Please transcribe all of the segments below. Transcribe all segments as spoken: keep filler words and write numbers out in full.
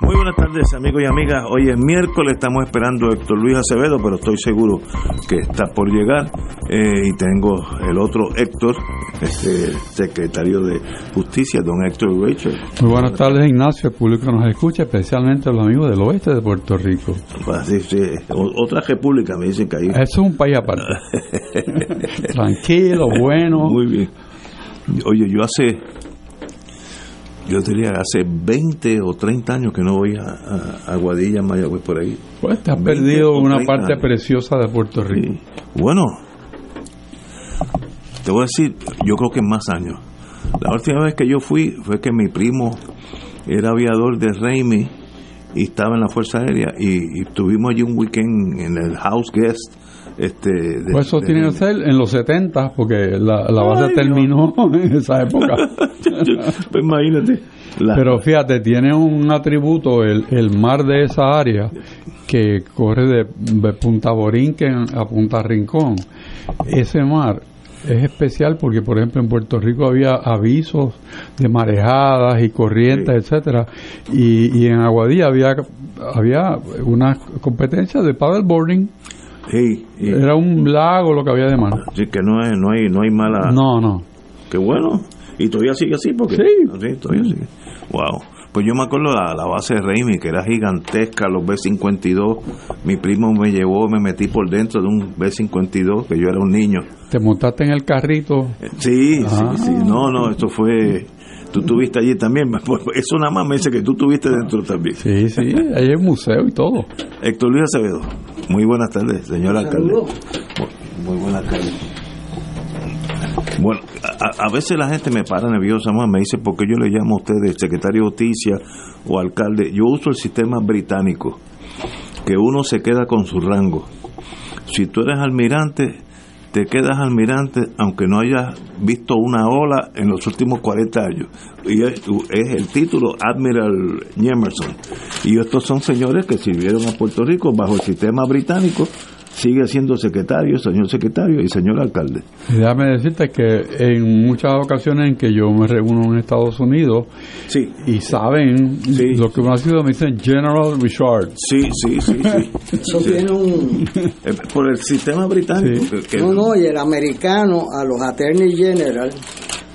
Muy buenas tardes, amigos y amigas. Hoy es miércoles, estamos esperando a Héctor Luis Acevedo, pero estoy seguro que está por llegar. Eh, y tengo el otro Héctor, este, secretario de Justicia, don Héctor Rachel. Muy buenas tardes, Ignacio, el público que nos escucha, especialmente los amigos del oeste de Puerto Rico. Pues, sí, sí. Otra república, me dicen que ahí. Eso es un país aparte. Tranquilo, bueno. Muy bien. Oye, yo hace... Yo diría hace veinte o treinta años que no voy a, a, a Guadilla, Mayagüez, por ahí. Pues te has perdido una parte años. Preciosa de Puerto Rico. Sí. Bueno, te voy a decir, yo creo que más años. La última vez que yo fui fue que mi primo era aviador de Rémi y estaba en la Fuerza Aérea y, y tuvimos allí un weekend en el House Guest. Este, de, pues eso de, tiene que ser en los setenta, porque la, la base ay, terminó no. en esa época. Pues imagínate. La... Pero fíjate, tiene un atributo el, el mar de esa área que corre de, de Punta Borinquen a Punta Rincón. Ese mar es especial porque, por ejemplo, en Puerto Rico había avisos de marejadas y corrientes, sí. etcétera, y, y en Aguadilla había había una competencia de paddleboarding. Sí, sí. Era un lago lo que había de mano. Así que no, es, no, hay, no hay mala... No, no. Qué bueno. ¿Y todavía sigue así? Porque... Sí. Sí, todavía sigue. Wow. Pues yo me acuerdo la, la base de Rémi, que era gigantesca, los B cincuenta y dos. Mi primo me llevó, me metí por dentro de un B cincuenta y dos, que yo era un niño. ¿Te montaste en el carrito? Sí, ah. sí, sí. No, no, esto fue... Tú estuviste allí también. Eso nada más me dice que tú estuviste dentro también. Sí, sí, ahí es museo y todo. Héctor Luis Acevedo, muy buenas tardes, señor alcalde. Muy buenas tardes. Bueno, a, a veces la gente me para nerviosa, más me dice, ¿por qué yo le llamo a ustedes secretario de Justicia o alcalde? Yo uso el sistema británico, que uno se queda con su rango. Si tú eres almirante... te quedas almirante aunque no hayas visto una ola en los últimos cuarenta años, y es, es el título Admiral Jemerson, y estos son señores que sirvieron a Puerto Rico bajo el sistema británico. Sigue siendo secretario, señor secretario y señor alcalde. Déjame decirte que en muchas ocasiones en que yo me reúno en Estados Unidos, sí. y saben sí. lo que uno ha sido, me dicen General Richard. Sí, sí, sí. sí. Eso sí. tiene un... Por el sistema británico. Sí. Que... No, no, y el americano a los Attorney General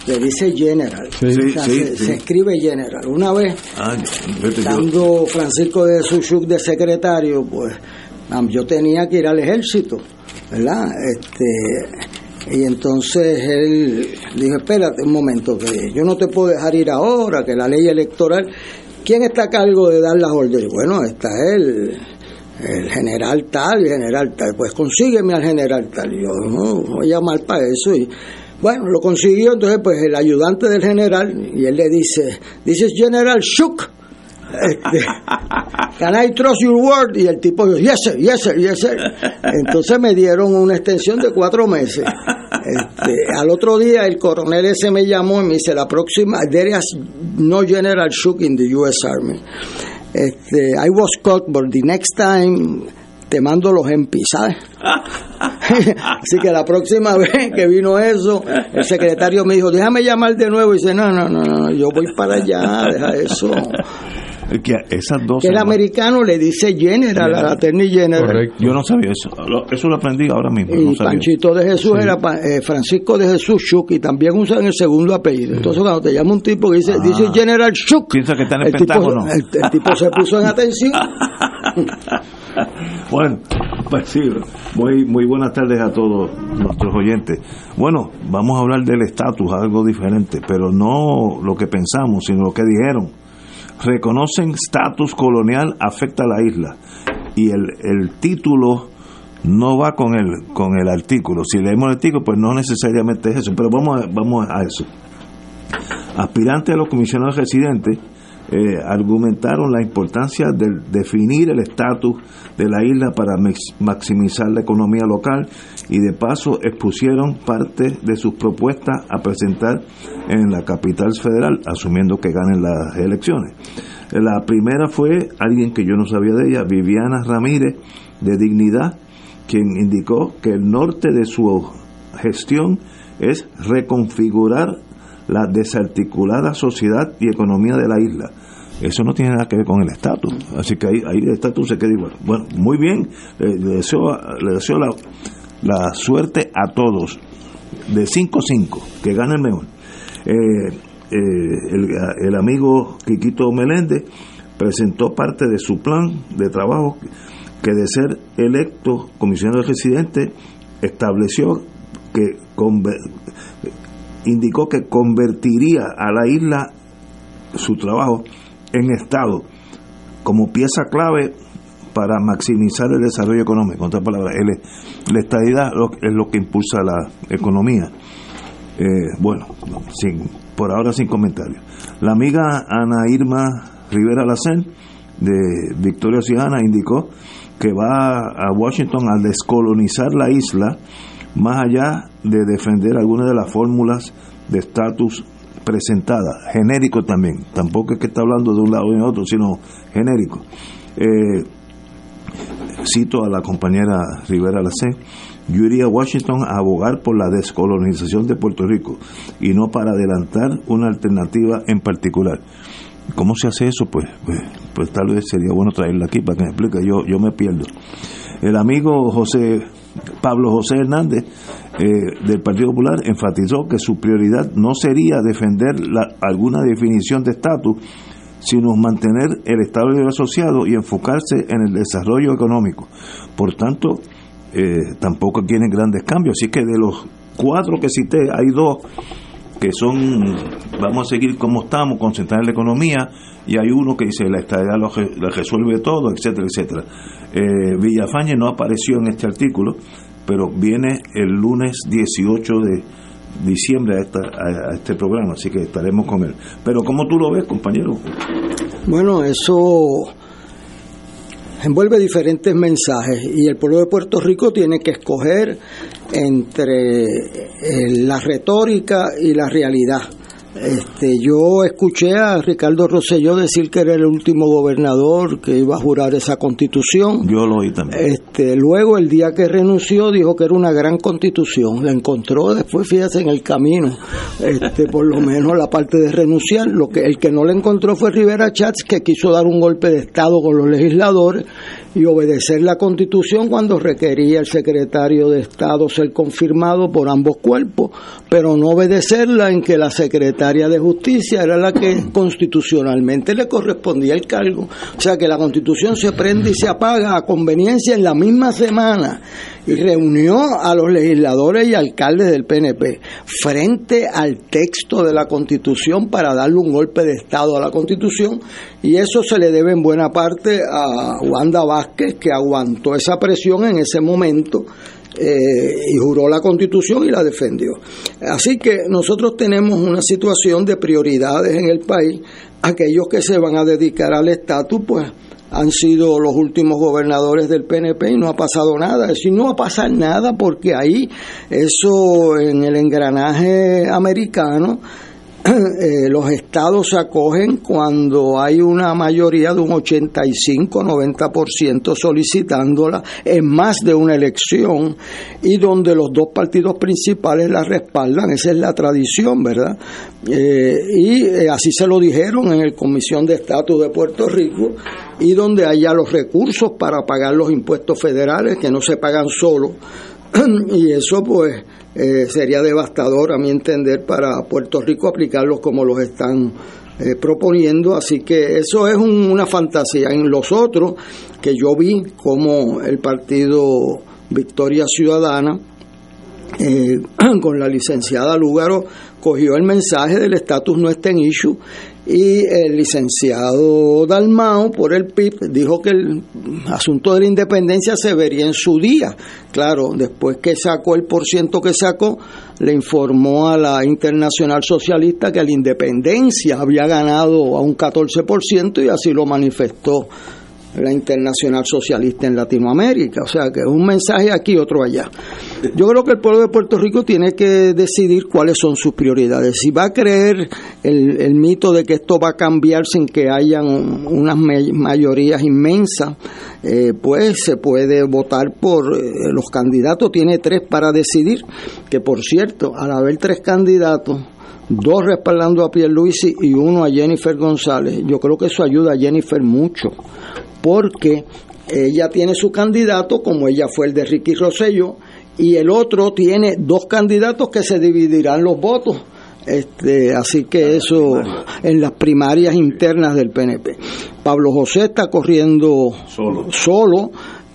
le dice General. Sí, o sea, sí, se, sí. se escribe General. Una vez, ah, estando Francisco de Suchuk de secretario, pues... yo tenía que ir al ejército, ¿verdad? Este, y entonces él dijo, espérate un momento, que yo no te puedo dejar ir ahora, que la ley electoral... ¿Quién está a cargo de dar las órdenes? Bueno, está él, el general tal, el general tal. Pues consígueme al general tal. Y yo, no, voy a llamar para eso. Y bueno, lo consiguió, entonces pues el ayudante del general, y él le dice, dice General Shook. Este, can I trust your word? Y el tipo dijo, yes sir, yes sir, yes sir. Entonces me dieron una extensión de cuatro meses. Este, al otro día el coronel ese me llamó y me dice, la próxima, there is no General Shook in the U S Army. Este, I was caught, but the next time te mando los M P, ¿sabes? Así que la próxima vez que vino eso, el secretario me dijo, déjame llamar de nuevo. Y dice, no, no, no, no, yo voy para allá, deja eso. Que esas dos. Que el americano va... le dice general, general. a la Attorney General. Correcto. Yo no sabía eso. Eso lo aprendí ahora mismo. Y no sabía. Panchito de Jesús sí. era eh, Francisco de Jesús Schuch, y también usan el segundo apellido. Entonces, cuando te llama un tipo que dice, ah. dice General Schuch, piensa que está en el, el Pentágono. Tipo, el, el tipo se puso en atención. Bueno, pues sí, muy, muy buenas tardes a todos nuestros oyentes. Bueno, vamos a hablar del estatus, algo diferente, pero no lo que pensamos, sino lo que dijeron. Reconocen estatus colonial afecta a la isla, y el, el título no va con el con el artículo. Si leemos el artículo, pues no necesariamente es eso, pero vamos a, vamos a eso. Aspirantes a los comisionados residentes Eh, argumentaron la importancia de definir el estatus de la isla para maximizar la economía local, y de paso expusieron parte de sus propuestas a presentar en la capital federal, asumiendo que ganen las elecciones. La primera fue alguien que yo no sabía de ella, Viviana Ramírez, de Dignidad, quien indicó que el norte de su gestión es reconfigurar la desarticulada sociedad y economía de la isla. Eso no tiene nada que ver con el estatus, así que ahí, ahí el estatus se queda igual. Bueno, muy bien, eh, le deseo, le deseo la, la suerte a todos, de cinco a cinco, que gane el mejor. Eh, eh, el, el amigo Quiquito Meléndez presentó parte de su plan de trabajo, que de ser electo comisionado residente, estableció que con indicó que convertiría a la isla, su trabajo, en Estado, como pieza clave para maximizar el desarrollo económico. En otras palabras, el, la estadidad lo, es lo que impulsa la economía. Eh, bueno, sin, por ahora sin comentarios. La amiga Ana Irma Rivera Lassén, de Victoria Ciudadana, indicó que va a Washington a descolonizar la isla, más allá de defender algunas de las fórmulas de estatus presentadas, genérico también, tampoco es que está hablando de un lado y de otro, sino genérico. Eh, cito a la compañera Rivera Lassén: yo iría a Washington a abogar por la descolonización de Puerto Rico, y no para adelantar una alternativa en particular. ¿Cómo se hace eso? Pues, pues, pues tal vez sería bueno traerla aquí para que me explique, yo, yo me pierdo. El amigo José Pablo José Hernández, eh, del Partido Popular, enfatizó que su prioridad no sería defender la, alguna definición de estatus, sino mantener el Estado libre asociado y enfocarse en el desarrollo económico. Por tanto, eh, tampoco tienen grandes cambios, así que de los cuatro que cité, hay dos que son, vamos a seguir como estamos, concentrar en la economía, y hay uno que dice, la estadidad lo, lo resuelve todo, etcétera, etcétera. Eh, Villafañe no apareció en este artículo, pero viene el lunes dieciocho de diciembre a, esta, a, a este programa, así que estaremos con él. Pero ¿cómo tú lo ves, compañero? Bueno, eso envuelve diferentes mensajes, y el pueblo de Puerto Rico tiene que escoger entre eh, la retórica y la realidad. Este, yo escuché a Ricardo Rosselló decir que era el último gobernador que iba a jurar esa constitución. Yo lo oí también. Este, luego, el día que renunció, dijo que era una gran constitución. La encontró después, fíjate, en el camino. Este, por lo menos la parte de renunciar. Lo que, el que no la encontró fue Rivera Schatz, que quiso dar un golpe de Estado con los legisladores y obedecer la constitución cuando requería el secretario de Estado ser confirmado por ambos cuerpos, pero no obedecerla en que la secretaria de Justicia era la que constitucionalmente le correspondía el cargo. O sea que la Constitución se prende y se apaga a conveniencia en la misma semana, y reunió a los legisladores y alcaldes del P N P frente al texto de la Constitución para darle un golpe de Estado a la Constitución, y eso se le debe en buena parte a Wanda Vázquez, que aguantó esa presión en ese momento. Eh, y juró la Constitución y la defendió. Así que nosotros tenemos una situación de prioridades en el país. Aquellos que se van a dedicar al estatus, pues han sido los últimos gobernadores del P N P y no ha pasado nada. Es decir, no va a pasar nada, porque ahí eso, en el engranaje americano, eh, los estados acogen cuando hay una mayoría de un ochenta y cinco a noventa por ciento solicitándola en más de una elección y donde los dos partidos principales la respaldan. Esa es la tradición, ¿verdad? Eh, y eh, así se lo dijeron en el Comisión de Estatus de Puerto Rico, y donde haya los recursos para pagar los impuestos federales que no se pagan solos. Y eso pues eh, sería devastador a mi entender para Puerto Rico aplicarlos como los están eh, proponiendo, así que eso es un, una fantasía. En los otros que yo vi como el partido Victoria Ciudadana eh, con la licenciada Lúgaro cogió el mensaje del estatus no está en issue, y el licenciado Dalmau por el P I P dijo que el asunto de la independencia se vería en su día. Claro, después que sacó el por ciento que sacó, le informó a la Internacional Socialista que la independencia había ganado a un catorce por ciento, y así lo manifestó la Internacional Socialista en Latinoamérica. O sea que un mensaje aquí, otro allá. Yo creo que el pueblo de Puerto Rico tiene que decidir cuáles son sus prioridades. Si va a creer el, el mito de que esto va a cambiar sin que hayan unas mayorías inmensas, eh, pues se puede votar por eh, los candidatos. Tiene tres para decidir, que por cierto, al haber tres candidatos, dos respaldando a Pierluisi y uno a Jennifer González, yo creo que eso ayuda a Jennifer mucho, porque ella tiene su candidato, como ella fue el de Ricky Rosselló, y el otro tiene dos candidatos que se dividirán los votos. Este, así que eso en las primarias internas del P N P. Pablo José está corriendo solo, solo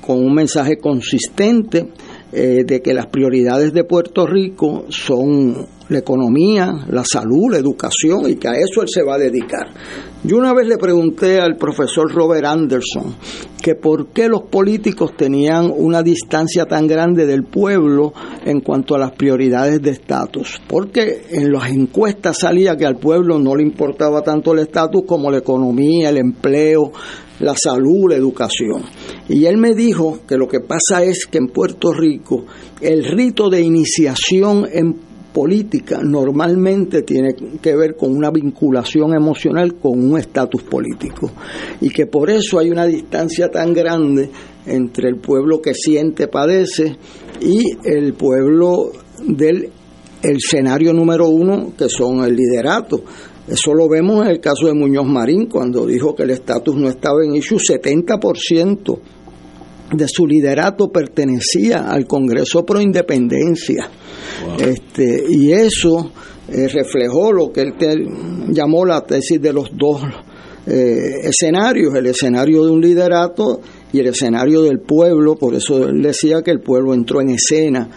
con un mensaje consistente eh, de que las prioridades de Puerto Rico son la economía, la salud, la educación, y que a eso él se va a dedicar. Yo una vez le pregunté al profesor Robert Anderson que por qué los políticos tenían una distancia tan grande del pueblo en cuanto a las prioridades de estatus, porque en las encuestas salía que al pueblo no le importaba tanto el estatus como la economía, el empleo, la salud, la educación. Y él me dijo que lo que pasa es que en Puerto Rico el rito de iniciación en política normalmente tiene que ver con una vinculación emocional con un estatus político, y que por eso hay una distancia tan grande entre el pueblo que siente, padece, y el pueblo del el escenario número uno, que son el liderato. Eso lo vemos en el caso de Muñoz Marín, cuando dijo que el estatus no estaba en issue. Setenta por ciento de su liderato pertenecía al Congreso Pro Independencia. Wow. Este, y eso eh, reflejó lo que él te, llamó la tesis de los dos eh, escenarios, el escenario de un liderato y el escenario del pueblo. Por eso él decía que el pueblo entró en escena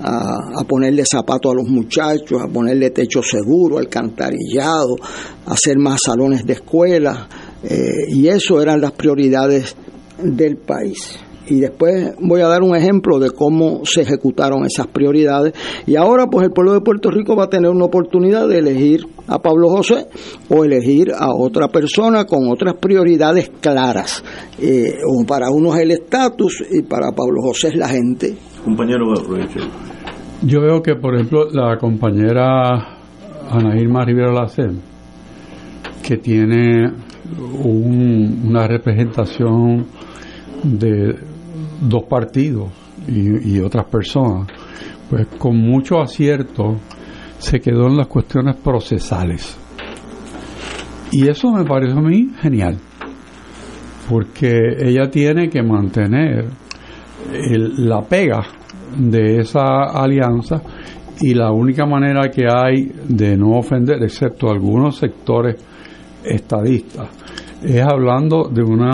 a, a ponerle zapato a los muchachos, a ponerle techo seguro, alcantarillado, a hacer más salones de escuela, eh, y eso eran las prioridades del país. Y después voy a dar un ejemplo de cómo se ejecutaron esas prioridades. Y ahora pues el pueblo de Puerto Rico va a tener una oportunidad de elegir a Pablo José o elegir a otra persona con otras prioridades claras. Eh, o para unos el estatus y para Pablo José es la gente. Compañero, yo veo que por ejemplo la compañera Ana Irma Rivera Lassén, que tiene un, una representación de dos partidos y, y otras personas, pues con mucho acierto se quedó en las cuestiones procesales, y eso me parece a mí genial, porque ella tiene que mantener el, la pega de esa alianza, y la única manera que hay de no ofender, excepto algunos sectores estadistas, es hablando de una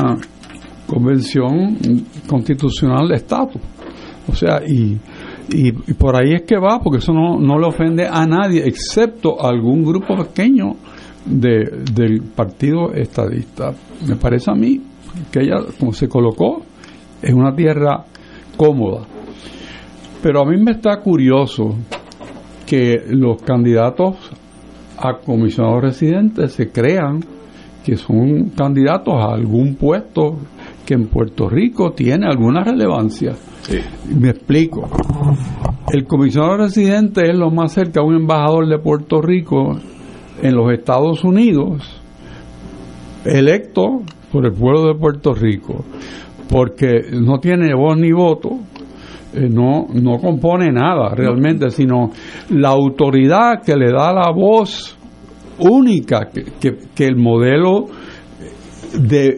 convención constitucional de estatus, o sea, y, y, y por ahí es que va, porque eso no, no le ofende a nadie, excepto a algún grupo pequeño de, del partido estadista. Me parece a mí que ella, como se colocó, es una tierra cómoda, pero a mí me está curioso que los candidatos a comisionados residentes se crean que son candidatos a algún puesto que en Puerto Rico tiene alguna relevancia. Sí. Me explico. El comisionado residente es lo más cerca a un embajador de Puerto Rico en los Estados Unidos, electo por el pueblo de Puerto Rico, porque no tiene voz ni voto, eh, no, no compone nada realmente, sino la autoridad que le da la voz única que, que, que el modelo de,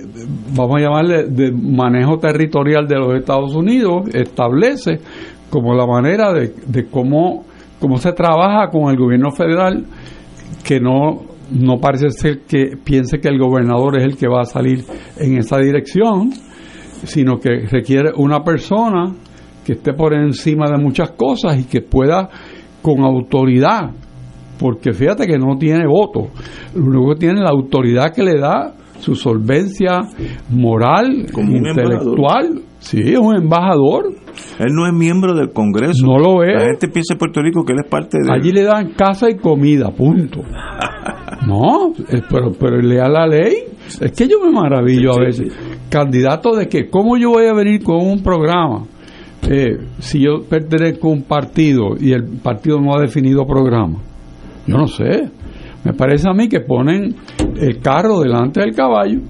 vamos a llamarle, de manejo territorial de los Estados Unidos establece como la manera de, de cómo, cómo se trabaja con el gobierno federal, que no, no parece ser que piense que el gobernador es el que va a salir en esa dirección, sino que requiere una persona que esté por encima de muchas cosas y que pueda con autoridad, porque fíjate que no tiene voto, luego tiene la autoridad que le da su solvencia moral, como intelectual. Sí, es un embajador. Él no es miembro del Congreso. No lo es. La gente piensa en Puerto Rico que él es parte de... Allí le dan casa y comida, punto. No, pero, pero lea la ley. Es que yo me maravillo sí, a veces. Sí, sí. Candidato de que, ¿cómo yo voy a venir con un programa? Eh, si yo pertenezco a un partido y el partido no ha definido programa. Yo no sé. Me parece a mí que ponen el carro delante del caballo.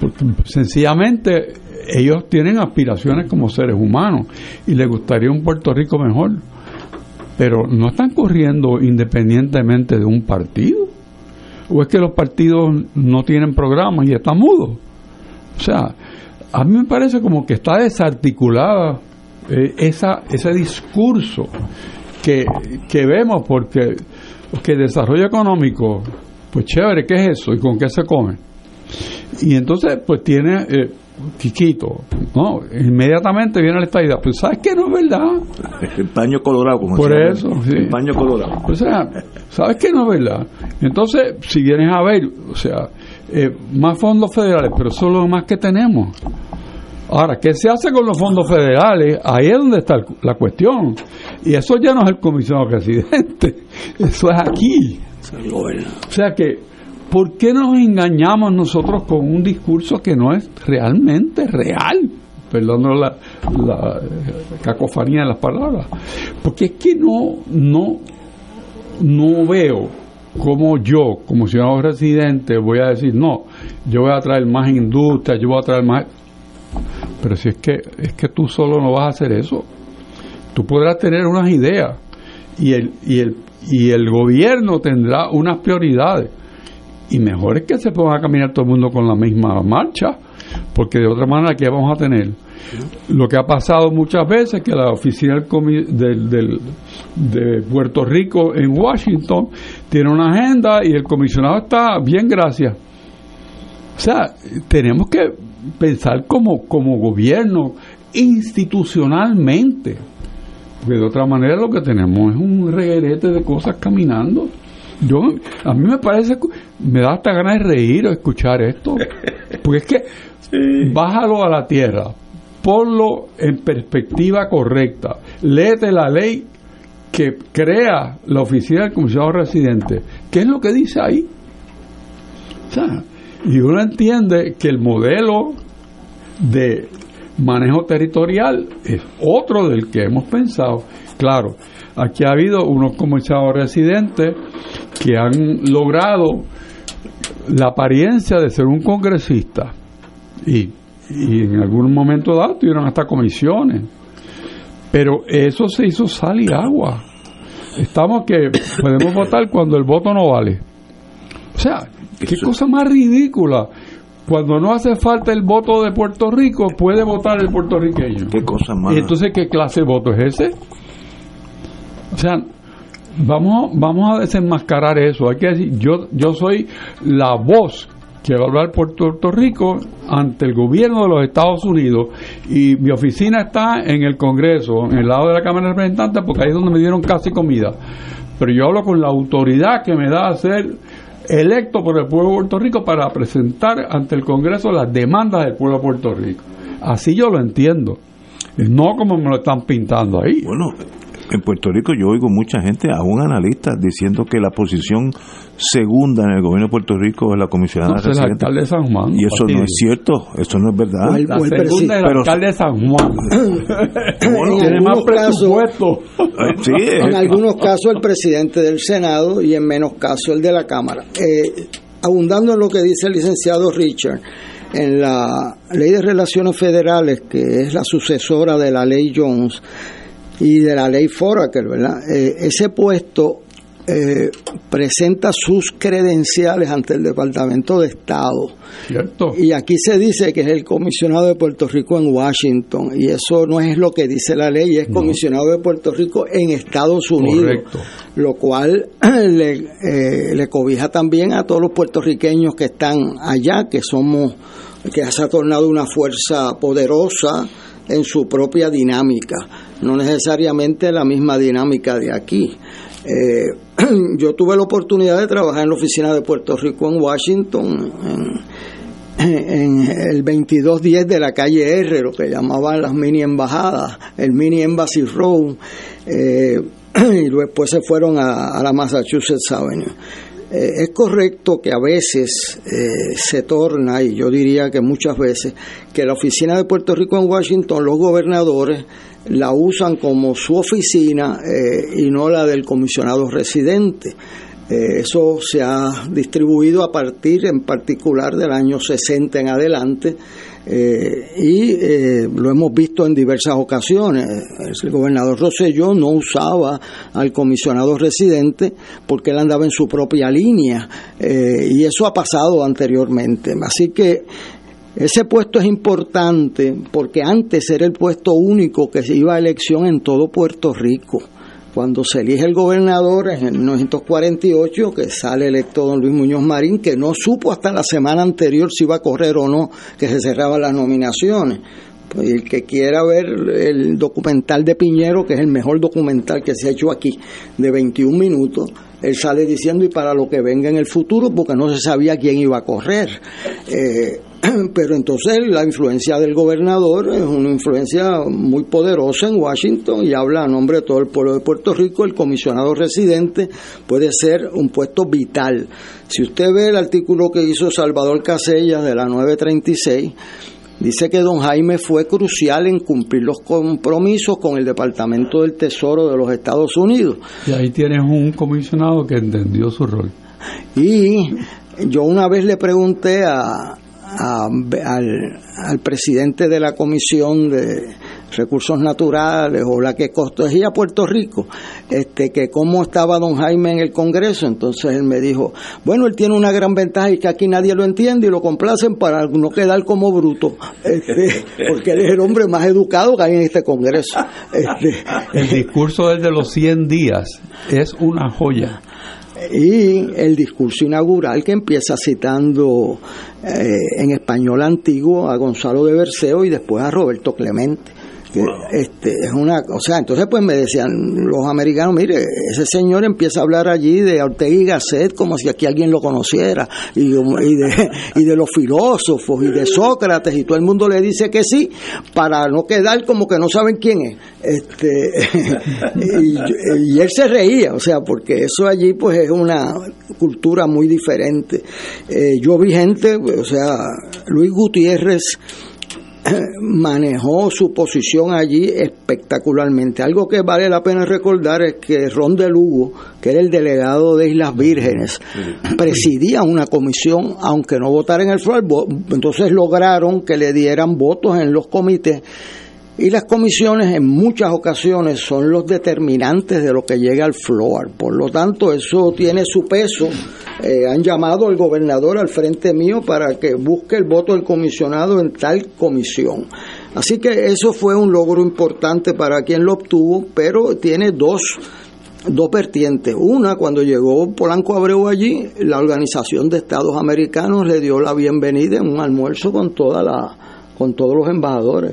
Porque sencillamente ellos tienen aspiraciones como seres humanos y les gustaría un Puerto Rico mejor, pero no están corriendo independientemente de un partido. ¿O es que los partidos no tienen programas y están mudos? O sea, a mí me parece como que está desarticulada eh, esa, ese discurso que, que vemos, porque que desarrollo económico, pues chévere, ¿qué es eso? ¿Y con qué se come? Y entonces pues tiene... Eh, Quiquito, ¿no? Inmediatamente viene la estadidad. Pues, ¿sabes qué? No es verdad. El paño colorado, como por se llama. Por eso, sí. El paño colorado. O sea, ¿sabes qué? No es verdad. Entonces, si vienes a ver, o sea, eh, más fondos federales, pero eso es lo más que tenemos. Ahora, ¿qué se hace con los fondos federales? Ahí es donde está la cuestión. Y eso ya no es el comisionado presidente. Eso es aquí. O sea que, ¿por qué nos engañamos nosotros con un discurso que no es realmente real? Perdón la, la cacofonía de las palabras. Porque es que no, no, no veo cómo yo, como ciudadano residente, voy a decir, no, yo voy a traer más industria, yo voy a traer más... Pero si es que, es que tú solo no vas a hacer eso. Tú podrás tener unas ideas y el, y el, y el gobierno tendrá unas prioridades. Y mejor es que se ponga a caminar todo el mundo con la misma marcha, porque de otra manera, ¿qué vamos a tener? Lo que ha pasado muchas veces, que la oficina del comi- del, del, de Puerto Rico en Washington tiene una agenda y el comisionado está bien, gracias. O sea, tenemos que pensar como, como gobierno, institucionalmente, porque de otra manera lo que tenemos es un reguerete de cosas caminando. Yo, a mí me parece, me da hasta ganas de reír o escuchar esto, porque es que sí. Bájalo a la tierra, ponlo en perspectiva correcta, léete la ley que crea la oficina del comisionado residente, ¿qué es lo que dice ahí? O sea, y uno entiende que el modelo de manejo territorial es otro del que hemos pensado. Claro, aquí ha habido unos comisionados residentes que han logrado la apariencia de ser un congresista y, y en algún momento dado tuvieron hasta comisiones, pero eso se hizo sal y agua. Estamos que podemos votar cuando el voto no vale. O sea, qué cosa más ridícula. Cuando no hace falta el voto de Puerto Rico, puede votar el puertorriqueño. Qué cosa más. ¿Y entonces qué clase de voto es ese? O sea, vamos, vamos a desenmascarar eso. Hay que decir, yo, yo soy la voz que va a hablar por Puerto Rico ante el gobierno de los Estados Unidos, y mi oficina está en el Congreso, en el lado de la Cámara de Representantes, porque ahí es donde me dieron casi comida. Pero yo hablo con la autoridad que me da a ser electo por el pueblo de Puerto Rico para presentar ante el Congreso las demandas del pueblo de Puerto Rico. Así yo lo entiendo. No como me lo están pintando ahí. Bueno, en Puerto Rico yo oigo mucha gente, aún analistas, diciendo que la posición segunda en el gobierno de Puerto Rico es la comisionada residente. El alcalde de San Juan. Y eso no es cierto, eso no es verdad. El, la segunda sí, es el alcalde de San Juan. Bueno, en tiene más presupuesto. Sí, en algunos casos el presidente del Senado y en menos casos el de la Cámara. Eh, abundando en lo que dice el licenciado Richard, en la Ley de Relaciones Federales, que es la sucesora de la Ley Jones y de la Ley Foraker, ¿verdad? Eh, ese puesto eh, presenta sus credenciales ante el Departamento de Estado. Cierto. Y aquí se dice que es el comisionado de Puerto Rico en Washington, y eso no es lo que dice la ley, es comisionado no. de Puerto Rico en Estados Unidos. Correcto. Lo cual le, eh, le cobija también a todos los puertorriqueños que están allá, que somos, que se ha tornado una fuerza poderosa en su propia dinámica, no necesariamente la misma dinámica de aquí. Eh, yo tuve la oportunidad de trabajar en la oficina de Puerto Rico en Washington, en, en el veintidós diez de la calle R, lo que llamaban las mini embajadas, el mini embassy row, eh, y después se fueron a, a la Massachusetts Avenue. Eh, es correcto que a veces eh, se torna, y yo diría que muchas veces, que la oficina de Puerto Rico en Washington, los gobernadores la usan como su oficina eh, y no la del comisionado residente. Eh, eso se ha distribuido a partir, en particular, del año sesenta en adelante, eh, y eh, lo hemos visto en diversas ocasiones. El gobernador Rosselló no usaba al comisionado residente porque él andaba en su propia línea, eh, y eso ha pasado anteriormente. Así que ese puesto es importante porque antes era el puesto único que se iba a elección en todo Puerto Rico. Cuando se elige el gobernador en mil novecientos cuarenta y ocho, que sale electo don Luis Muñoz Marín, que no supo hasta la semana anterior si iba a correr o no, que se cerraban las nominaciones. Pues el que quiera ver el documental de Piñero, que es el mejor documental que se ha hecho aquí, de veintiún minutos, él sale diciendo y para lo que venga en el futuro, porque no se sabía quién iba a correr. Eh, Pero entonces la influencia del gobernador es una influencia muy poderosa en Washington y habla a nombre de todo el pueblo de Puerto Rico. El comisionado residente puede ser un puesto vital. Si usted ve el artículo que hizo Salvador Casellas de la nueve treinta y seis, dice que don Jaime fue crucial en cumplir los compromisos con el Departamento del Tesoro de los Estados Unidos. Y ahí tienes un comisionado que entendió su rol. Y yo una vez le pregunté a... A, al, al presidente de la Comisión de Recursos Naturales o la que costogía Puerto Rico, este que cómo estaba don Jaime en el Congreso. Entonces él me dijo, bueno, él tiene una gran ventaja y que aquí nadie lo entiende y lo complacen para no quedar como bruto, este, porque él es el hombre más educado que hay en este Congreso. Este, el discurso desde los cien días es una joya. Y el discurso inaugural que empieza citando eh, en español antiguo a Gonzalo de Berceo y después a Roberto Clemente. Que, wow. este, es una, o sea, entonces pues me decían los americanos, mire, ese señor empieza a hablar allí de Ortega y Gasset como si aquí alguien lo conociera, y, y, de, y de los filósofos y de Sócrates, y todo el mundo le dice que sí para no quedar como que no saben quién es, este y, y él se reía, o sea, porque eso allí pues es una cultura muy diferente. Eh, yo vi gente, o sea, Luis Gutiérrez manejó su posición allí espectacularmente. Algo que vale la pena recordar es que Ron de Lugo, que era el delegado de Islas Vírgenes, presidía una comisión, aunque no votara en el floor, entonces lograron que le dieran votos en los comités. Y las comisiones en muchas ocasiones son los determinantes de lo que llega al floor. Por lo tanto, eso tiene su peso. Eh, han llamado al gobernador al frente mío para que busque el voto del comisionado en tal comisión. Así que eso fue un logro importante para quien lo obtuvo, pero tiene dos dos vertientes. Una, cuando llegó Polanco Abreu allí, la Organización de Estados Americanos le dio la bienvenida en un almuerzo con toda la con todos los embajadores.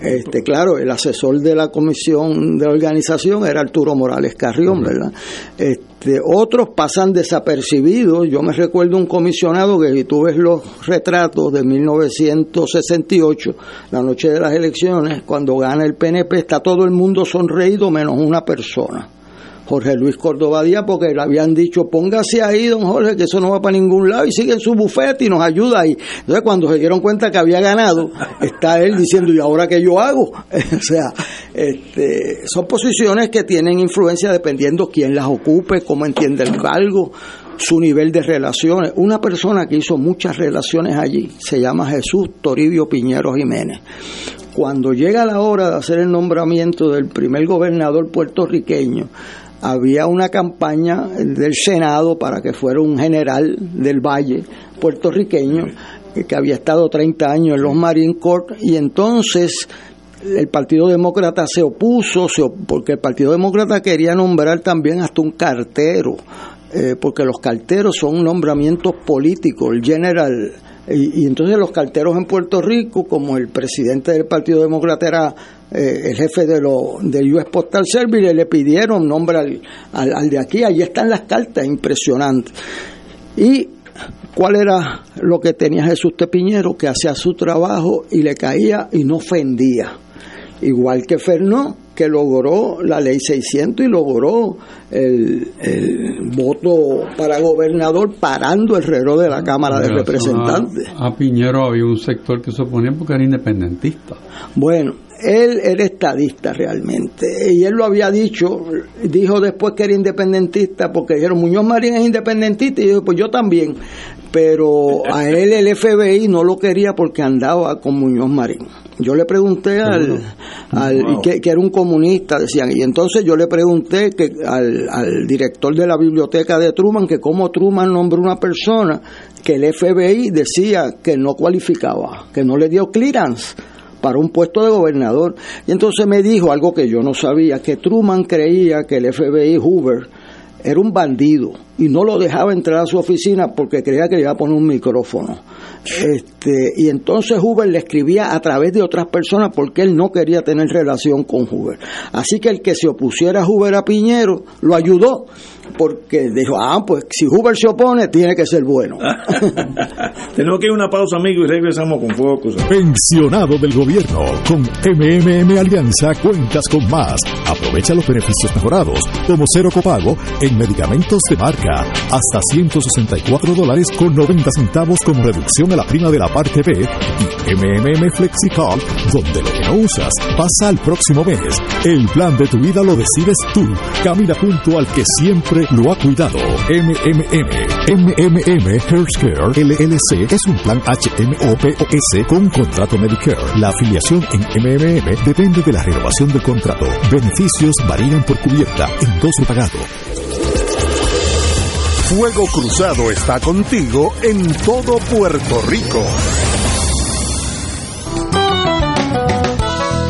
Este, claro, el asesor de la comisión de la organización era Arturo Morales Carrión, ¿verdad? Este, de otros pasan desapercibidos. Yo me recuerdo un comisionado que, si tú ves los retratos de mil novecientos sesenta y ocho, la noche de las elecciones, cuando gana el P N P, está todo el mundo sonreído menos una persona, Jorge Luis Córdoba Díaz, porque le habían dicho: póngase ahí, don Jorge, que eso no va para ningún lado, y sigue en su bufete y nos ayuda ahí. Entonces, cuando se dieron cuenta que había ganado, está él diciendo: ¿y ahora qué yo hago? O sea, este, son posiciones que tienen influencia dependiendo quién las ocupe, cómo entiende el cargo, su nivel de relaciones. Una persona que hizo muchas relaciones allí se llama Jesús Toribio Piñero Jiménez. Cuando llega la hora de hacer el nombramiento del primer gobernador puertorriqueño, había una campaña del Senado para que fuera un general del Valle puertorriqueño que había estado treinta años en los Marine Corps, y entonces el Partido Demócrata se opuso, se op- porque el Partido Demócrata quería nombrar también hasta un cartero, eh, porque los carteros son nombramientos políticos, el general. Y, y entonces los carteros en Puerto Rico, como el presidente del Partido Demócrata era eh, el jefe de lo, del U S Postal Service, le pidieron nombre al, al, al de aquí. Allí están las cartas, impresionantes. ¿Y cuál era lo que tenía Jesús T. Piñero? Que hacía su trabajo y le caía y no ofendía. Igual que Fernó, que logró la ley seiscientos y logró el, el voto para gobernador parando el reloj de la Cámara de Representantes. A, a Piñero había un sector que se oponía porque era independentista. Bueno, él era estadista realmente, y él lo había dicho, dijo después que era independentista, porque dijeron: Muñoz Marín es independentista, y yo, pues yo también, pero a él el F B I no lo quería porque andaba con Muñoz Marín. Yo le pregunté al, al wow. que, que era un comunista, decían, y entonces yo le pregunté que al, al director de la biblioteca de Truman que cómo Truman nombró una persona que el F B I decía que no cualificaba, que no le dio clearance para un puesto de gobernador. Y entonces me dijo algo que yo no sabía, que Truman creía que el F B I, Hoover, era un bandido y no lo dejaba entrar a su oficina porque creía que le iba a poner un micrófono. Este, y entonces Hoover le escribía a través de otras personas porque él no quería tener relación con Hoover. Así que el que se opusiera a Hoover a Piñero lo ayudó, porque dijo: ah, pues si Hoover se opone, tiene que ser bueno. Tenemos que ir a una pausa, amigo, y regresamos con Fuego Cruzado. Pensionado del gobierno, con M M M Alianza cuentas con más. Aprovecha los beneficios mejorados, como cero copago en medicamentos de marca, hasta ciento sesenta y cuatro dólares con noventa centavos con reducción a la prima de la parte B, y M M M FlexiCall, donde lo que no usas pasa al próximo mes. El plan de tu vida lo decides tú. Camina junto al que siempre lo ha cuidado. M M M. M M M Healthcare L L C es un plan H M O P O S con contrato Medicare. La afiliación en M M M depende de la renovación del contrato. Beneficios varían por cubierta, endoso pagado. Fuego Cruzado está contigo en todo Puerto Rico.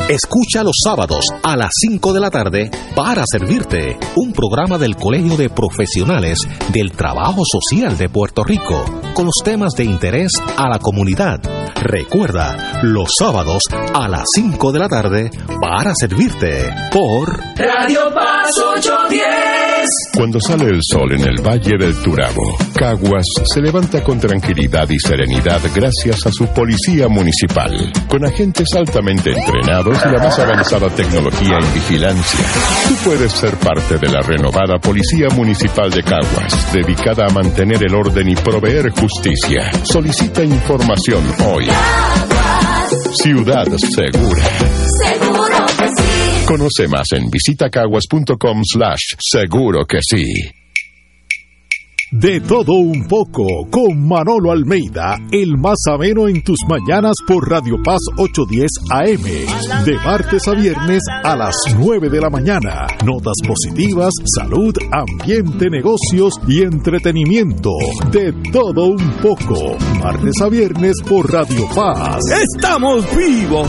Escucha los sábados a las cinco de la tarde para servirte, un programa del Colegio de Profesionales del Trabajo Social de Puerto Rico, con los temas de interés a la comunidad. Recuerda, los sábados a las cinco de la tarde para servirte por Radio Paz ochocientos diez. Cuando sale el sol en el Valle del Turabo, Caguas se levanta con tranquilidad y serenidad gracias a su policía municipal, con agentes altamente entrenados y la más avanzada tecnología en vigilancia. Tú puedes ser parte de la renovada Policía Municipal de Caguas, dedicada a mantener el orden y proveer justicia. Solicita información hoy. Caguas. Ciudad segura. Seguro que sí. Conoce más en visitacaguas.com slash seguro que sí. De todo un poco, con Manolo Almeida, el más ameno en tus mañanas por Radio Paz ochocientos diez A M, de martes a viernes a las nueve de la mañana. Notas positivas, salud, ambiente, negocios y entretenimiento. De todo un poco, martes a viernes por Radio Paz. ¡Estamos vivos!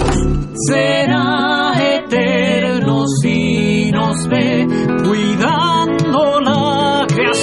Será eterno si nos ve cuidando la creación.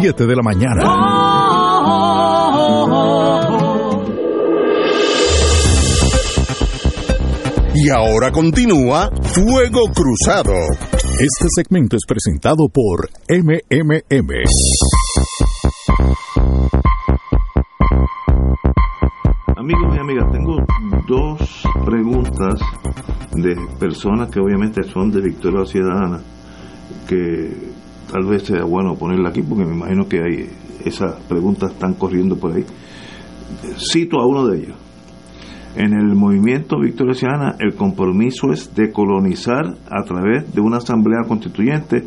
siete de la mañana. Y ahora continúa Fuego Cruzado. Este segmento es presentado por M M M. Amigos y amigas, tengo dos preguntas de personas que obviamente son de Victoria Ciudadana, que tal vez sea bueno ponerla aquí porque me imagino que hay esas preguntas están corriendo por ahí. Cito a uno de ellos: en el movimiento Victoria Ciudadana el compromiso es decolonizar a través de una asamblea constituyente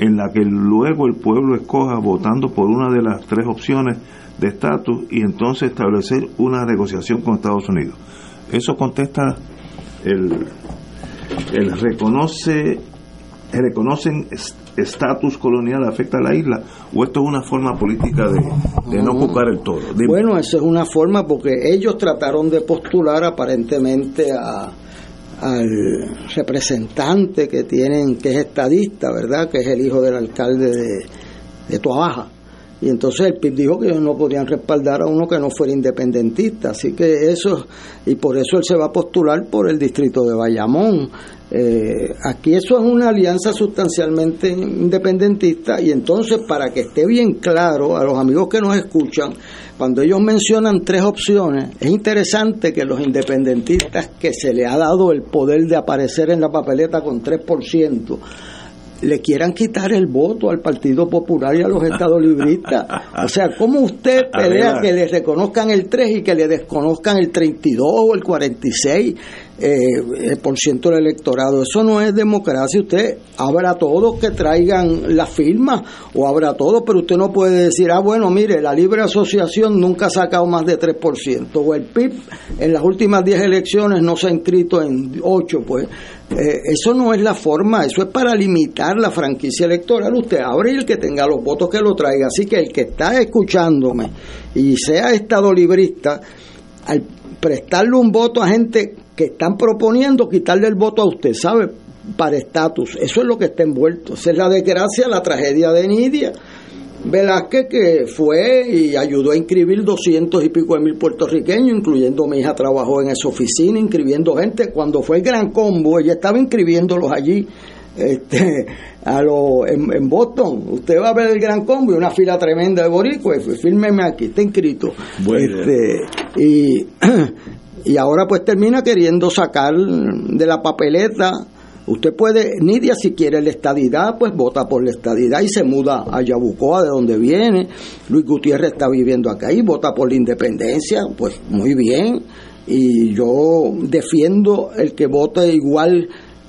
en la que luego el pueblo escoja votando por una de las tres opciones de estatus y entonces establecer una negociación con Estados Unidos. Eso contesta el, el reconoce reconocen estatus colonial afecta a la isla, o esto es una forma política de, de no buscar el toro. Dime. Bueno, eso es una forma porque ellos trataron de postular aparentemente a al representante que tienen, que es estadista, ¿verdad?, que es el hijo del alcalde de, de Toa Baja, y entonces el P I P dijo que ellos no podían respaldar a uno que no fuera independentista, así que eso, y por eso él se va a postular por el distrito de Bayamón. Eh, aquí eso es una alianza sustancialmente independentista, y entonces, para que esté bien claro a los amigos que nos escuchan, cuando ellos mencionan tres opciones, es interesante que los independentistas, que se le ha dado el poder de aparecer en la papeleta con tres por ciento, le quieran quitar el voto al Partido Popular y a los estadolibristas. O sea, ¿cómo usted pelea que le reconozcan el tres y que le desconozcan el treinta y dos o el cuarenta y seis eh, el por ciento del electorado? Eso no es democracia. Usted habrá todos que traigan la firma, o habrá todos, pero usted no puede decir, ah, bueno, mire, la libre asociación nunca ha sacado más de tres por ciento, o el P I B en las últimas diez elecciones no se ha inscrito en ocho, pues. Eh, eso no es la forma, eso es para limitar la franquicia electoral. Usted abre y el que tenga los votos que lo traiga. Así que el que está escuchándome y sea estadolibrista, al prestarle un voto a gente que están proponiendo quitarle el voto a usted, ¿sabe?, para estatus, eso es lo que está envuelto. Esa es la desgracia, la tragedia de Nidia Velázquez, que fue y ayudó a inscribir doscientos y pico de mil puertorriqueños, incluyendo mi hija, trabajó en esa oficina inscribiendo gente. Cuando fue el Gran Combo, ella estaba inscribiéndolos allí este, a lo, en, en Boston. Usted va a ver el Gran Combo y una fila tremenda de boricuas, fírmeme aquí, está inscrito. Bueno. Este, y, y ahora pues termina queriendo sacar de la papeleta. Usted puede, Nidia, si quiere la estadidad, pues vota por la estadidad y se muda a Yabucoa, de donde viene. Luis Gutiérrez está viviendo acá y vota por la independencia, pues muy bien. Y yo defiendo el que vote igual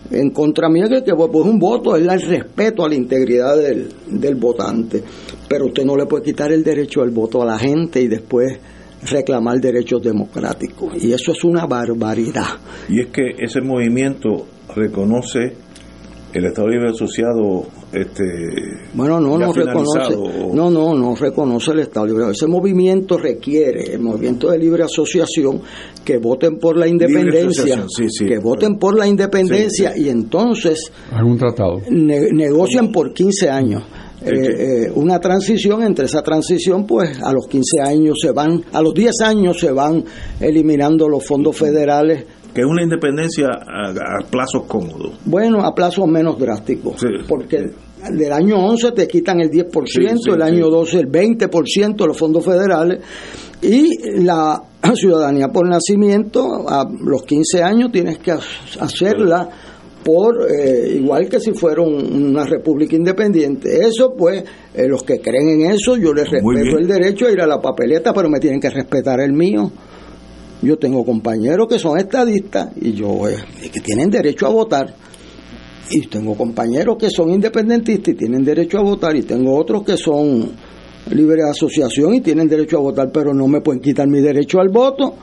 en contra mía, que el que vote, pues un voto es el respeto a la integridad del, del votante. Pero usted no le puede quitar el derecho al voto a la gente y después reclamar derechos democráticos. Y eso es una barbaridad. Y es que ese movimiento reconoce el Estado Libre Asociado, este bueno no no reconoce o... no no no reconoce el Estado Libre. Ese movimiento requiere, el movimiento de libre asociación, que voten por la independencia, sí, sí, que voten por la independencia, sí, sí. Y entonces algún tratado ne- negocian por quince años. Eh, eh, una transición. Entre esa transición, pues a los quince años se van, a los diez años se van eliminando los fondos federales, que es una independencia a, a plazos cómodos. Bueno, a plazos menos drásticos, sí, porque sí. Del año once te quitan el diez por ciento, sí, sí, el año sí. doce el veinte por ciento de los fondos federales, y la ciudadanía por nacimiento a los quince años tienes que hacerla por eh, igual que si fuera un, una república independiente. Eso pues, eh, los que creen en eso, yo les respeto el derecho a ir a la papeleta, pero me tienen que respetar el mío. Yo tengo compañeros que son estadistas y yo eh, que tienen derecho a votar, y tengo compañeros que son independentistas y tienen derecho a votar, y tengo otros que son libres de asociación y tienen derecho a votar, pero no me pueden quitar mi derecho al voto.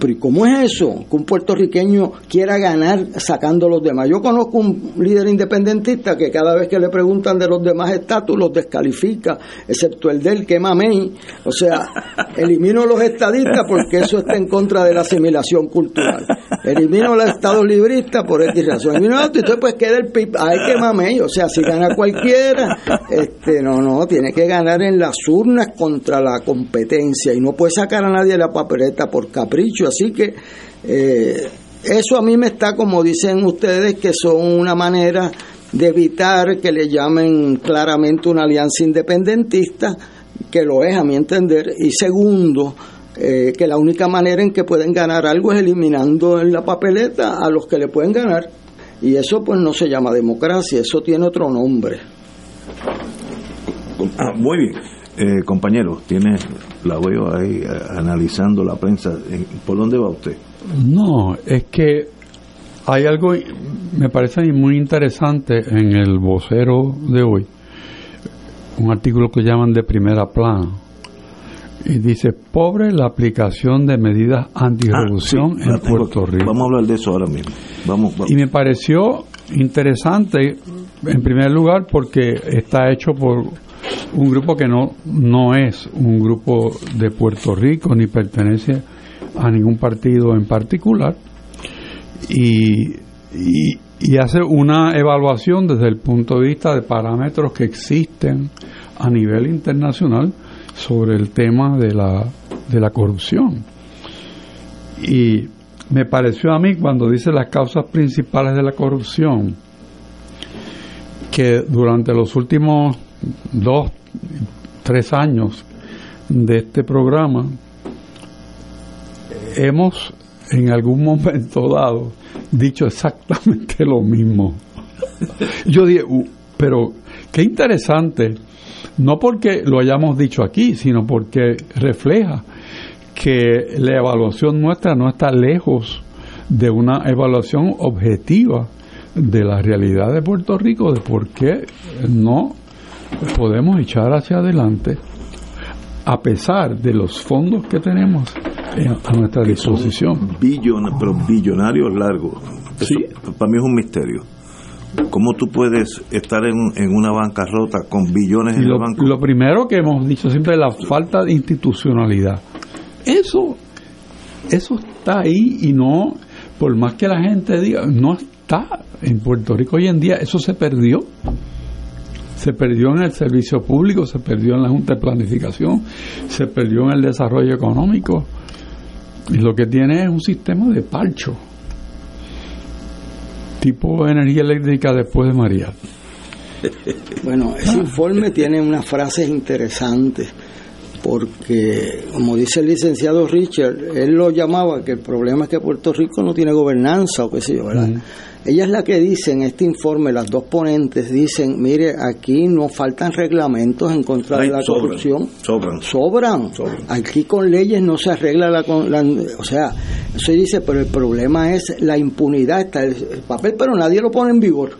Pero ¿y cómo es eso? Que un puertorriqueño quiera ganar sacando a los demás. Yo conozco un líder independentista que cada vez que le preguntan de los demás estatus los descalifica, excepto el del que mamey. O sea, elimino a los estadistas porque eso está en contra de la asimilación cultural. Elimino a los estados libristas por X razón. Elimino a otro, entonces pues queda el P I P. Ay, que mamey. O sea, si gana cualquiera, este, no, no, tiene que ganar en las urnas contra la competencia y no puede sacar a nadie de la papeleta por capricho. Así que eh, eso a mí me está, como dicen ustedes, que son una manera de evitar que le llamen claramente una alianza independentista, que lo es a mi entender, y segundo, eh, que la única manera en que pueden ganar algo es eliminando en la papeleta a los que le pueden ganar, y eso pues no se llama democracia, eso tiene otro nombre. Ah, muy bien. Eh, compañero, tiene, la veo ahí eh, analizando la prensa. ¿Por dónde va usted? No, es que hay algo, me parece muy interesante en el vocero de hoy, un artículo que llaman de primera plana, y dice: pobre la aplicación de medidas antirrevolución ah, sí, en Puerto Rico. Vamos a hablar de eso ahora mismo. Vamos, vamos. Y me pareció interesante, en primer lugar, porque está hecho por un grupo que no no es un grupo de Puerto Rico ni pertenece a ningún partido en particular, y, y, y hace una evaluación desde el punto de vista de parámetros que existen a nivel internacional sobre el tema de la de la corrupción. Y me pareció a mí, cuando dice las causas principales de la corrupción, que durante los últimos dos, tres años de este programa hemos en algún momento dado dicho exactamente lo mismo. Yo dije, uh, pero qué interesante, no porque lo hayamos dicho aquí, sino porque refleja que la evaluación nuestra no está lejos de una evaluación objetiva de la realidad de Puerto Rico, de por qué no podemos echar hacia adelante a pesar de los fondos que tenemos a nuestra disposición. Billones, pero billonarios largos. Eso, ¿sí? Para mí es un misterio. ¿Cómo tú puedes estar en, en una bancarrota con billones en lo, el banco? Lo primero que hemos dicho siempre es la falta de institucionalidad. Eso, eso está ahí, y no, por más que la gente diga, no está en Puerto Rico hoy en día. Eso se perdió. Se perdió en el servicio público, se perdió en la Junta de Planificación, se perdió en el desarrollo económico. Y lo que tiene es un sistema de palcho, tipo energía eléctrica después de María. Bueno, ese informe tiene unas frases interesantes, porque, como dice el licenciado Richard, él lo llamaba que el problema es que Puerto Rico no tiene gobernanza o qué sé yo, ¿verdad? Mm. Ella es la que dice en este informe, las dos ponentes dicen, mire, aquí no faltan reglamentos en contra Ay, de la sobran, corrupción. Sobran. Sobran. Sobran. Aquí con leyes no se arregla la, la... O sea, eso dice, pero el problema es la impunidad, está el, el papel, pero nadie lo pone en vigor.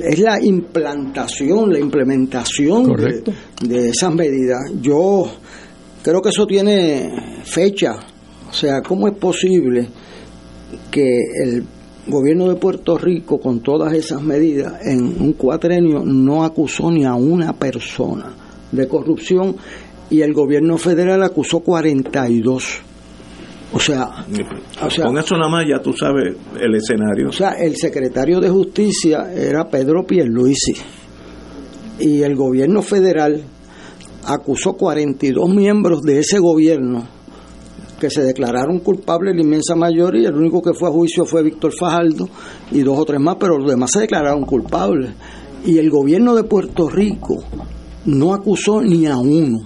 Es la implantación, la implementación de, de esas medidas. Yo creo que eso tiene fecha. O sea, ¿cómo es posible que el gobierno de Puerto Rico, con todas esas medidas, en un cuatrenio no acusó ni a una persona de corrupción, y el gobierno federal acusó cuarenta y dos? O sea, o sea, con eso nada más ya tú sabes el escenario. O sea, el secretario de Justicia era Pedro Pierluisi, y el gobierno federal acusó cuarenta y dos miembros de ese gobierno que se declararon culpables, la inmensa mayoría. El único que fue a juicio fue Víctor Fajardo y dos o tres más, pero los demás se declararon culpables. Y el gobierno de Puerto Rico no acusó ni a uno.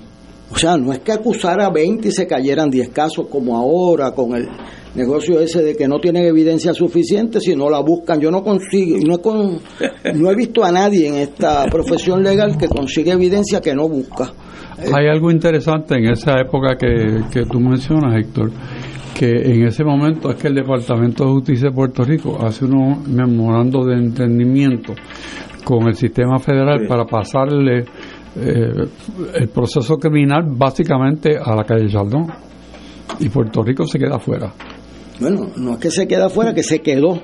O sea, no es que acusara a veinte y se cayeran diez casos, como ahora con el negocio ese de que no tienen evidencia suficiente, si no la buscan. Yo no consigo, no he, con, no he visto a nadie en esta profesión legal que consigue evidencia que no busca. Hay algo interesante en esa época que, que tú mencionas, Héctor, que en ese momento es que el Departamento de Justicia de Puerto Rico hace unos memorandos de entendimiento con el sistema federal para pasarle eh, el proceso criminal básicamente a la calle Chaldón, y Puerto Rico se queda fuera. Bueno, no es que se queda fuera, que se quedó,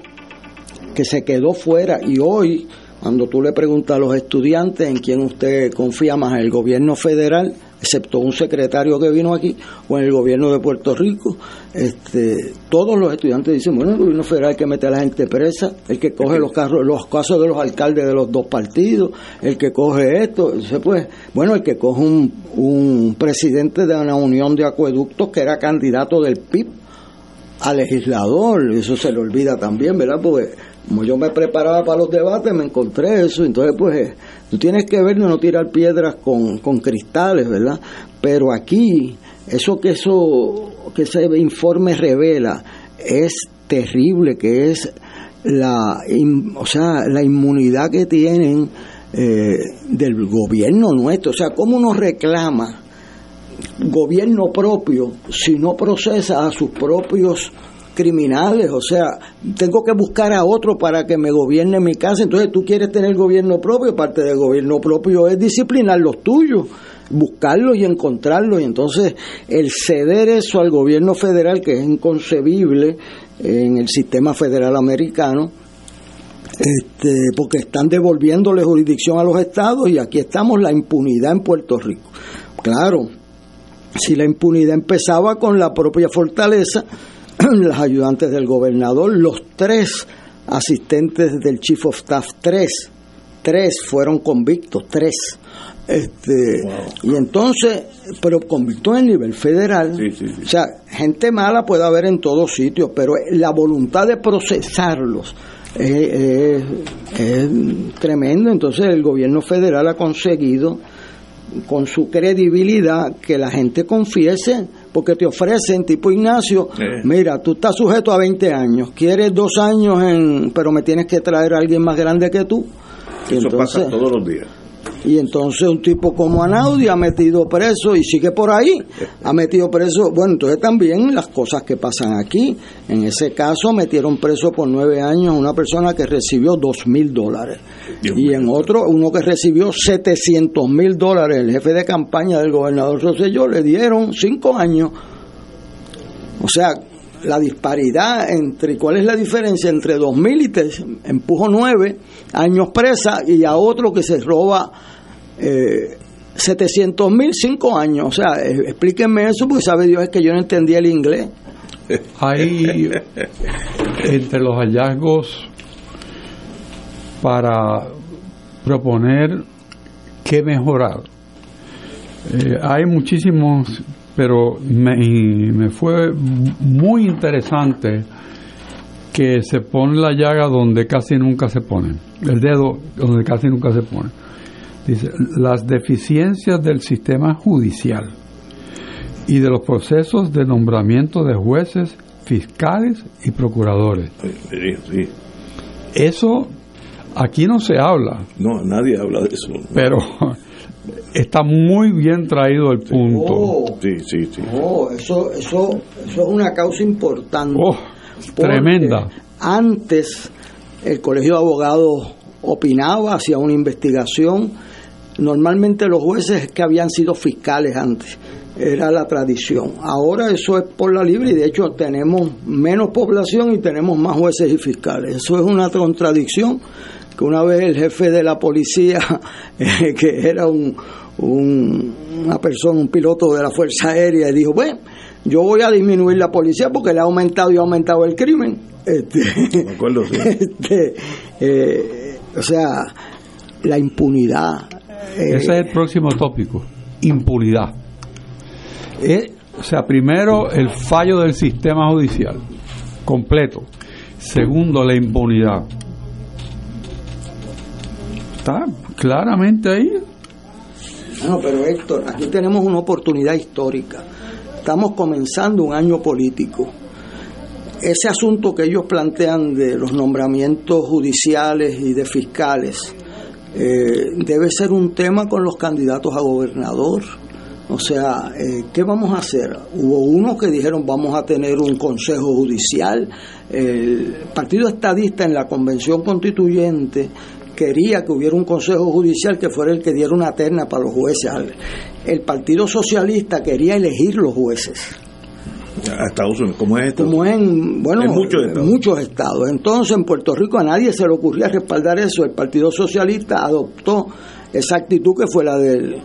que se quedó fuera. Y hoy, cuando tú le preguntas a los estudiantes en quién usted confía más, en el gobierno federal, excepto un secretario que vino aquí, o en el gobierno de Puerto Rico, este, todos los estudiantes dicen, bueno, el gobierno federal que mete a la gente presa, el que coge los carros, los casos de los alcaldes de los dos partidos, el que coge esto, pues, bueno, el que coge un, un presidente de una unión de acueductos que era candidato del P I P a legislador, eso se le olvida también, ¿verdad? Porque como yo me preparaba para los debates, me encontré eso. Entonces, pues, tú tienes que ver, no tirar piedras con, con cristales, ¿verdad? Pero aquí, eso que eso que ese informe revela es terrible, que es la, in, o sea, la inmunidad que tienen eh, del gobierno nuestro. O sea, ¿cómo uno reclama gobierno propio si no procesa a sus propios criminales? O sea, tengo que buscar a otro para que me gobierne mi casa. Entonces tú quieres tener gobierno propio, parte del gobierno propio es disciplinar los tuyos, buscarlos y encontrarlos. Y entonces el ceder eso al gobierno federal, que es inconcebible en el sistema federal americano, este, porque están devolviéndole jurisdicción a los estados, y aquí estamos la impunidad en Puerto Rico. Claro, si la impunidad empezaba con la propia fortaleza, las ayudantes del gobernador, los tres asistentes del Chief of Staff, tres, tres fueron convictos, tres. Este, wow. Y entonces, pero convictos en nivel federal. Sí, sí, sí. O sea, gente mala puede haber en todos sitios, pero la voluntad de procesarlos es, es, es tremendo. Entonces, el gobierno federal ha conseguido, con su credibilidad, que la gente confiese, porque te ofrecen, tipo Ignacio, eh. mira, tú estás sujeto a veinte años, quieres dos años, en, pero me tienes que traer a alguien más grande que tú. Eso entonces pasa todos los días. Y entonces un tipo como Anaudi ha metido preso, y sigue por ahí, ha metido preso. Bueno, entonces también las cosas que pasan aquí. En ese caso metieron preso por nueve años a una persona que recibió dos mil dólares. Y en otro, uno que recibió setecientos mil dólares, el jefe de campaña del gobernador Rosselló, le dieron cinco años. O sea, la disparidad entre, ¿cuál es la diferencia entre dos mil y te empujo nueve años presa, y a otro que se roba eh, setecientos mil, cinco años? O sea, eh, explíquenme eso, porque sabe Dios es que yo no entendía el inglés. Hay entre los hallazgos para proponer qué mejorar, eh, hay muchísimos, pero me, me fue muy interesante que se pone la llaga donde casi nunca se pone, el dedo donde casi nunca se pone. Dice, las deficiencias del sistema judicial y de los procesos de nombramiento de jueces, fiscales y procuradores. Sí, sí. Eso aquí no se habla. No, nadie habla de eso. Pero está muy bien traído el punto. Oh, sí, sí, sí. Oh, eso, eso, eso es una causa importante. Oh. Porque tremenda. Antes el Colegio de Abogados opinaba, hacía una investigación. Normalmente los jueces que habían sido fiscales antes, era la tradición. Ahora eso es por la libre, y de hecho tenemos menos población y tenemos más jueces y fiscales. Eso es una contradicción. Que una vez el jefe de la policía, que era un, un una persona, un piloto de la Fuerza Aérea, dijo, bueno, yo voy a disminuir la policía porque le ha aumentado y ha aumentado el crimen. Este, me acuerdo, sí. este, eh, o sea, la impunidad. Eh, Ese es el próximo tópico, impunidad. Eh, o sea, primero, el fallo del sistema judicial, completo. Segundo, la impunidad. Está claramente ahí. No, pero Héctor, aquí tenemos una oportunidad histórica. Estamos comenzando un año político. Ese asunto que ellos plantean de los nombramientos judiciales y de fiscales eh, debe ser un tema con los candidatos a gobernador, O sea, eh, ¿qué vamos a hacer? Hubo unos que dijeron vamos a tener un consejo judicial. El Partido Estadista en la Convención Constituyente quería que hubiera un consejo judicial que fuera el que diera una terna para los jueces. El Partido Socialista quería elegir los jueces. A Estados Unidos, como es esto? Como en, bueno, en muchos estados. muchos estados. Entonces, en Puerto Rico a nadie se le ocurría respaldar eso. El Partido Socialista adoptó esa actitud que fue la del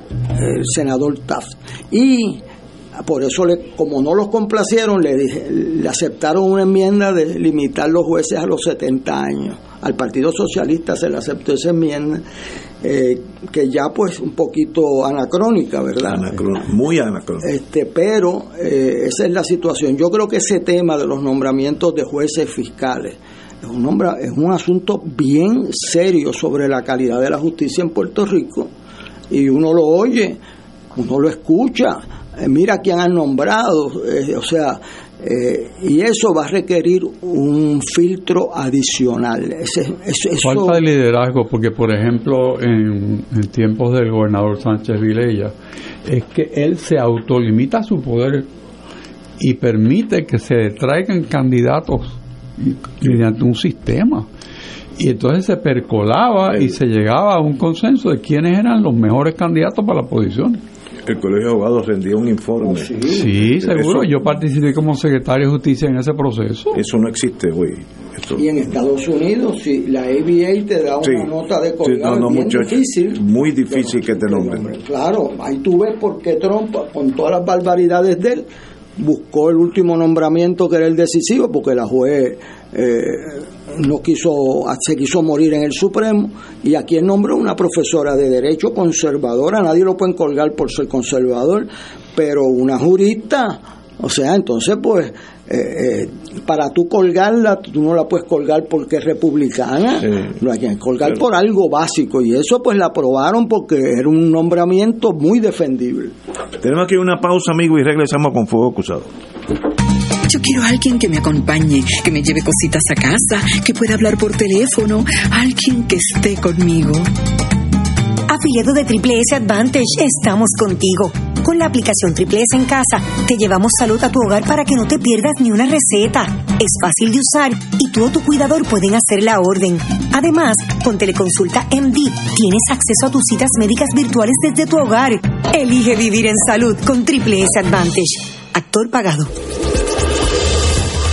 senador Taft. Y por eso, le, como no los complacieron, le, dije, le aceptaron una enmienda de limitar los jueces a los setenta años. Al Partido Socialista se le aceptó esa enmienda, eh, que ya pues un poquito anacrónica, ¿verdad? Anacrón, muy anacrónica. Este, pero eh, esa es la situación. Yo creo que ese tema de los nombramientos de jueces fiscales es un, nombra, es un asunto bien serio sobre la calidad de la justicia en Puerto Rico, y uno lo oye, uno lo escucha, eh, mira quién han nombrado, eh, o sea... Eh, y eso va a requerir un filtro adicional. Ese, eso, eso... Falta de liderazgo, porque por ejemplo en, en tiempos del gobernador Sánchez Vilella es que él se autolimita su poder y permite que se traigan candidatos mediante un sistema, y entonces se percolaba y se llegaba a un consenso de quiénes eran los mejores candidatos para las posiciones. El Colegio de Abogados rendía un informe. Oh, sí, sí, seguro. Eso, yo participé como secretario de Justicia en ese proceso. Eso no existe hoy. Esto. Y en Estados Unidos, si la A B A te da una sí, nota de colgado, sí, no, no, bien muchacho, difícil. Muy difícil que, no, que te nombren. Nombre. Claro, ahí tú ves por qué Trump, con todas las barbaridades de él, buscó el último nombramiento que era el decisivo, porque la juez eh, no quiso, se quiso morir en el Supremo, y aquí el nombre es una profesora de derecho conservadora, nadie lo puede colgar por ser conservador, pero una jurista, o sea, entonces pues eh, eh, para tú colgarla, tú no la puedes colgar porque es republicana, sí, no hay que colgar, claro, por algo básico, y eso pues la aprobaron porque era un nombramiento muy defendible. Tenemos aquí una pausa, amigo, y regresamos con Fuego Cruzado. Yo quiero a alguien que me acompañe, que me lleve cositas a casa, que pueda hablar por teléfono, alguien que esté conmigo. Afiliado de Triple S Advantage, estamos contigo. Con la aplicación Triple S en casa, te llevamos salud a tu hogar para que no te pierdas ni una receta. Es fácil de usar y tú o tu cuidador pueden hacer la orden. Además, con Teleconsulta M D, tienes acceso a tus citas médicas virtuales desde tu hogar. Elige vivir en salud con Triple S Advantage. Actor pagado.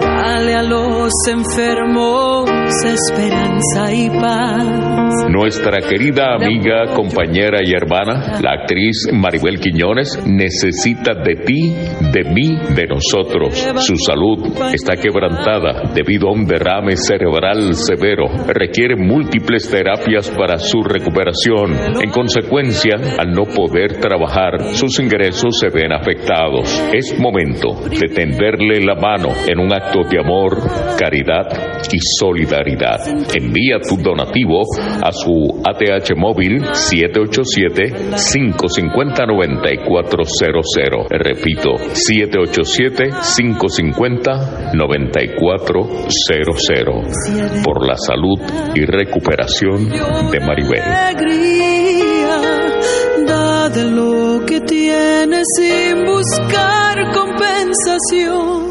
Dale a los enfermos esperanza y paz. Nuestra querida amiga, compañera y hermana, la actriz Maribel Quiñones, necesita de ti, de mí, de nosotros. Su salud está quebrantada debido a un derrame cerebral severo. Requiere múltiples terapias para su recuperación. En consecuencia, al no poder trabajar, sus ingresos se ven afectados. Es momento de tenderle la mano en un acto de amor, caridad y solidaridad. Envía tu donativo a su A T H móvil siete ocho siete, cinco cinco cero, nueve cuatro cero cero. Repito, siete ocho siete, cinco cinco cero, nueve cuatro cero cero. Por la salud y recuperación de Maribel. Da de lo que tienes sin buscar compensación.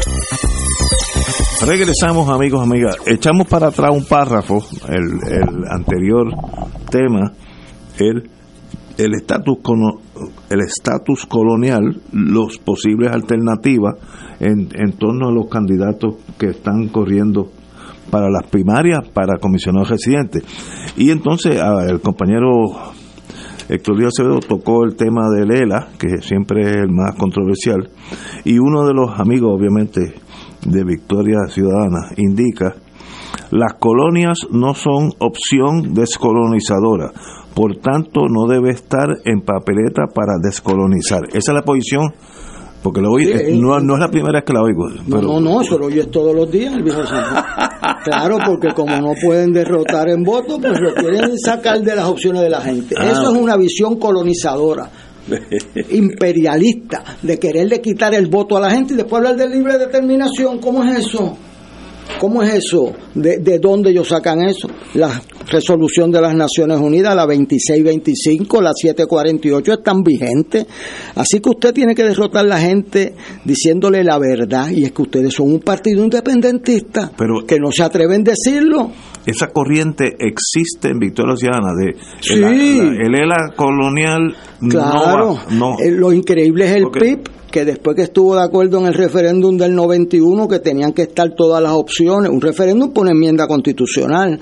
Regresamos, amigos, amigas. Echamos para atrás un párrafo, el, el anterior tema, el el estatus el estatus colonial, los posibles alternativas en, en torno a los candidatos que están corriendo para las primarias, para comisionados residentes. Y entonces el compañero Héctor Luis Acevedo tocó el tema de Lela, que siempre es el más controversial, y uno de los amigos, obviamente, de Victoria Ciudadana, indica Las colonias no son opción descolonizadora, por tanto no debe estar en papeleta para descolonizar. Esa es la posición, porque lo oí, sí, es, no, no es la primera vez que la oigo. Pero... No, no, no, eso lo oyes todos los días, el viejo Santo. Claro, porque como no pueden derrotar en votos, pues lo quieren sacar de las opciones de la gente. Ah. Eso es una visión colonizadora, imperialista, de quererle quitar el voto a la gente y después hablar de libre determinación. ¿Cómo es eso? ¿Cómo es eso? ¿De, de dónde ellos sacan eso? La resolución de las Naciones Unidas, la veintiséis veinticinco, la siete cuarenta y ocho, están vigentes. Así que usted tiene que derrotar a la gente diciéndole la verdad, y es que ustedes son un partido independentista, pero que no se atreven a decirlo. Esa corriente existe en Victoria Ciudadana, de sí. el, el, el ELA colonial. Claro, no va, no. Lo increíble es el okay. P I P, que después que estuvo de acuerdo en el referéndum del noventa y uno, que tenían que estar todas las opciones, un referéndum por enmienda constitucional,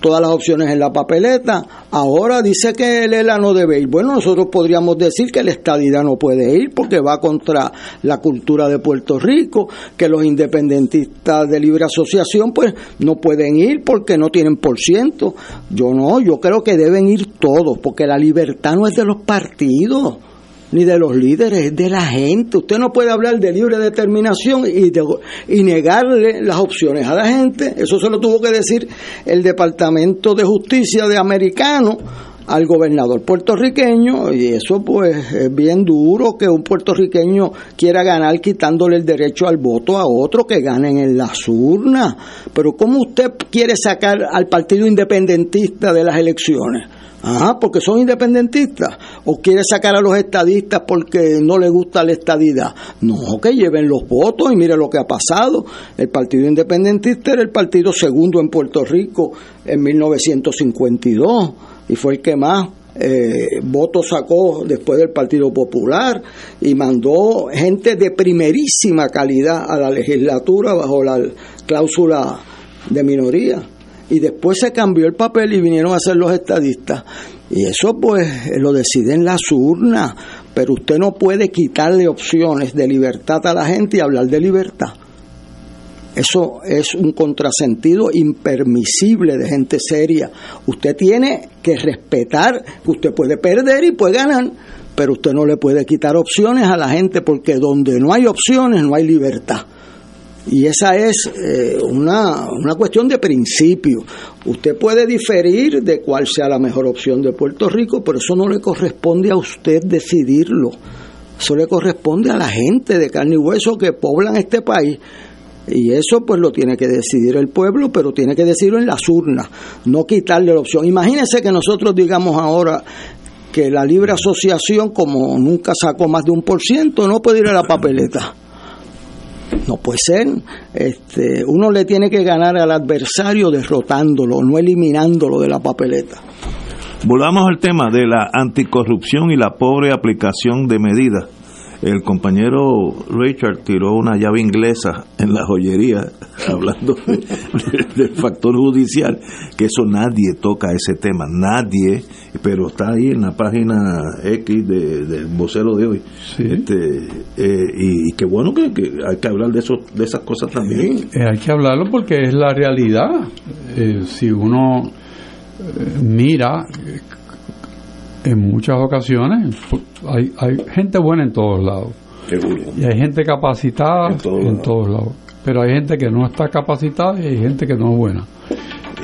todas las opciones en la papeleta, ahora dice que el ELA no debe ir. Bueno, nosotros podríamos decir que la estadidad no puede ir porque va contra la cultura de Puerto Rico, que los independentistas de libre asociación pues no pueden ir porque no tienen por ciento. Yo no, yo creo que deben ir todos, porque la libertad no es de los partidos ni de los líderes, es de la gente. Usted no puede hablar de libre determinación y, de, y negarle las opciones a la gente. Eso se lo tuvo que decir el Departamento de Justicia de americano al gobernador puertorriqueño, y eso pues es bien duro, que un puertorriqueño quiera ganar quitándole el derecho al voto a otro, que ganen en las urnas. Pero ¿cómo usted quiere sacar al partido independentista de las elecciones? Ajá, porque son independentistas, o quiere sacar a los estadistas porque no les gusta la estadidad. No, que lleven los votos, y mire lo que ha pasado. El partido independentista era el partido segundo en Puerto Rico en mil novecientos cincuenta y dos, y fue el que más eh, votos sacó después del Partido Popular, y mandó gente de primerísima calidad a la legislatura bajo la cláusula de minoría. Y después se cambió el papel y vinieron a ser los estadistas. Y eso pues lo deciden las urnas. Pero usted no puede quitarle opciones de libertad a la gente y hablar de libertad. Eso es un contrasentido impermisible de gente seria. Usted tiene que respetar que usted puede perder y puede ganar, pero usted no le puede quitar opciones a la gente, porque donde no hay opciones no hay libertad. Y esa es eh, una, una cuestión de principio. Usted puede diferir de cuál sea la mejor opción de Puerto Rico, pero eso no le corresponde a usted decidirlo. Eso le corresponde a la gente de carne y hueso que poblan este país. Y eso pues lo tiene que decidir el pueblo, pero tiene que decidirlo en las urnas, no quitarle la opción. Imagínense que nosotros digamos ahora que la libre asociación, como nunca sacó más de un por ciento, no puede ir a la papeleta. No puede ser. Este, uno le tiene que ganar al adversario derrotándolo, no eliminándolo de la papeleta. Volvamos al tema de la anticorrupción y la pobre aplicación de medidas. El compañero Richard tiró una llave inglesa en la joyería hablando de, de, del factor judicial, que eso nadie toca ese tema, nadie, pero está ahí en la página X de, del vocero de hoy. Sí. Este, eh, y, y qué bueno que, que hay que hablar de eso, de esas cosas también. Sí, hay que hablarlo porque es la realidad. Eh, si uno eh, mira... Eh, en muchas ocasiones hay, hay gente buena en todos lados. Seguro. Y hay gente capacitada en, todo en lado. todos lados, pero hay gente que no está capacitada y hay gente que no es buena,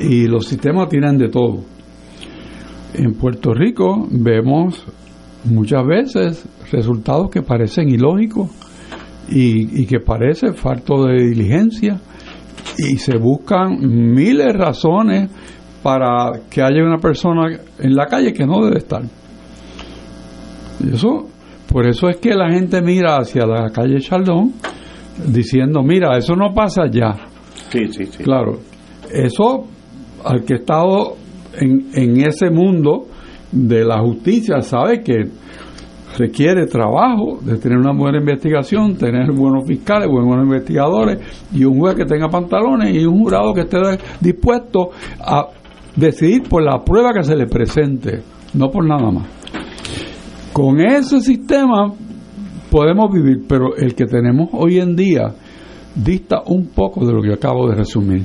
y los sistemas tiran de todo. En Puerto Rico vemos muchas veces resultados que parecen ilógicos y, y que parece falto de diligencia, y se buscan miles de razones para que haya una persona en la calle que no debe estar. Eso, por eso es que la gente mira hacia la calle Chaldón diciendo, mira, eso no pasa ya. Sí, sí, sí. Claro, eso al que ha estado en, en ese mundo de la justicia sabe que requiere trabajo, de tener una buena investigación, tener buenos fiscales, buenos investigadores, y un juez que tenga pantalones y un jurado que esté dispuesto a decidir por la prueba que se le presente, no por nada más. Con ese sistema podemos vivir, pero el que tenemos hoy en día dista un poco de lo que acabo de resumir.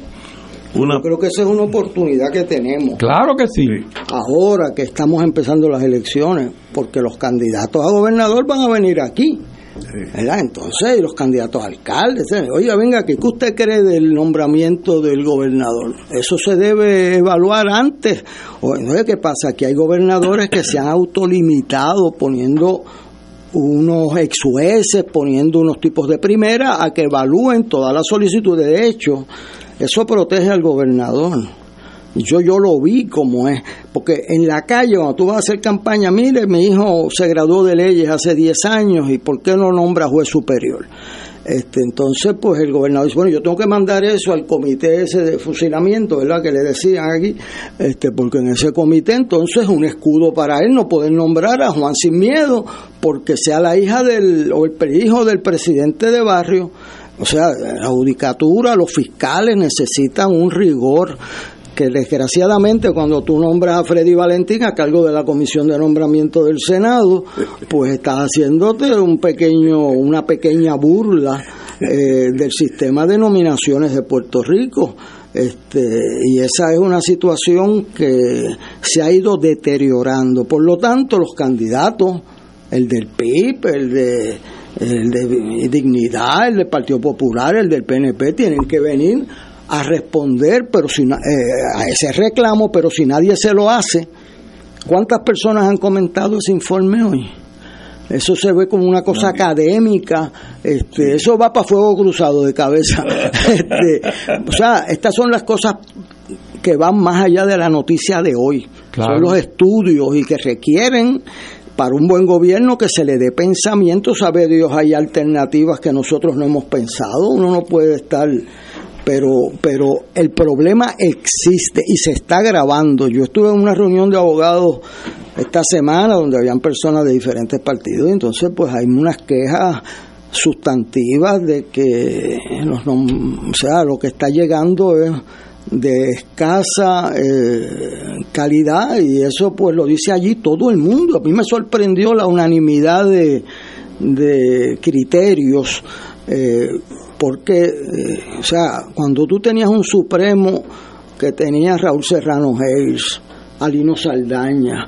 Una... Yo creo que esa es una oportunidad que tenemos. Claro que sí. Ahora que estamos empezando las elecciones, porque los candidatos a gobernador van a venir aquí, ¿verdad? Entonces, los candidatos a alcaldes, oiga, venga, ¿qué usted cree del nombramiento del gobernador? Eso se debe evaluar antes. Oye, ¿qué pasa? Que hay gobernadores que se han autolimitado poniendo unos ex-jueces, poniendo unos tipos de primera a que evalúen todas las solicitudes. De hecho, eso protege al gobernador. Yo yo lo vi como es, porque en la calle cuando tú vas a hacer campaña, mire, mi hijo se graduó de leyes hace diez años y ¿por qué no nombra juez superior? Este, entonces pues el gobernador dice, bueno, yo tengo que mandar eso al comité ese de fusilamiento, ¿verdad? Que le decían aquí, este, porque en ese comité entonces es un escudo para él no poder nombrar a Juan Sin Miedo porque sea la hija del o el hijo del presidente de barrio. O sea, la judicatura, los fiscales necesitan un rigor que desgraciadamente cuando tú nombras a Freddy Valentín a cargo de la Comisión de Nombramiento del Senado, pues estás haciéndote un pequeño, una pequeña burla eh, del sistema de nominaciones de Puerto Rico. Este, y esa es una situación que se ha ido deteriorando. Por lo tanto, los candidatos, el del P I P, el de... el de Dignidad, el del Partido Popular, el del P N P, tienen que venir a responder pero si, eh, a ese reclamo, pero si nadie se lo hace. ¿Cuántas personas han comentado ese informe hoy? Eso se ve como una cosa académica, este, eso va para fuego cruzado de cabeza. Este, o sea, estas son las cosas que van más allá de la noticia de hoy. Claro. Son los estudios y que requieren para un buen gobierno que se le dé pensamiento, sabe Dios, hay alternativas que nosotros no hemos pensado, uno no puede estar, pero pero el problema existe y se está agravando. Yo estuve en una reunión de abogados esta semana donde habían personas de diferentes partidos, y entonces pues hay unas quejas sustantivas de que los, o sea, lo que está llegando es de escasa eh, calidad, y eso pues lo dice allí todo el mundo. A mí me sorprendió la unanimidad de, de criterios, eh, porque eh, o sea, cuando tú tenías un Supremo que tenía Raúl Serrano Hayes, Alino Saldaña,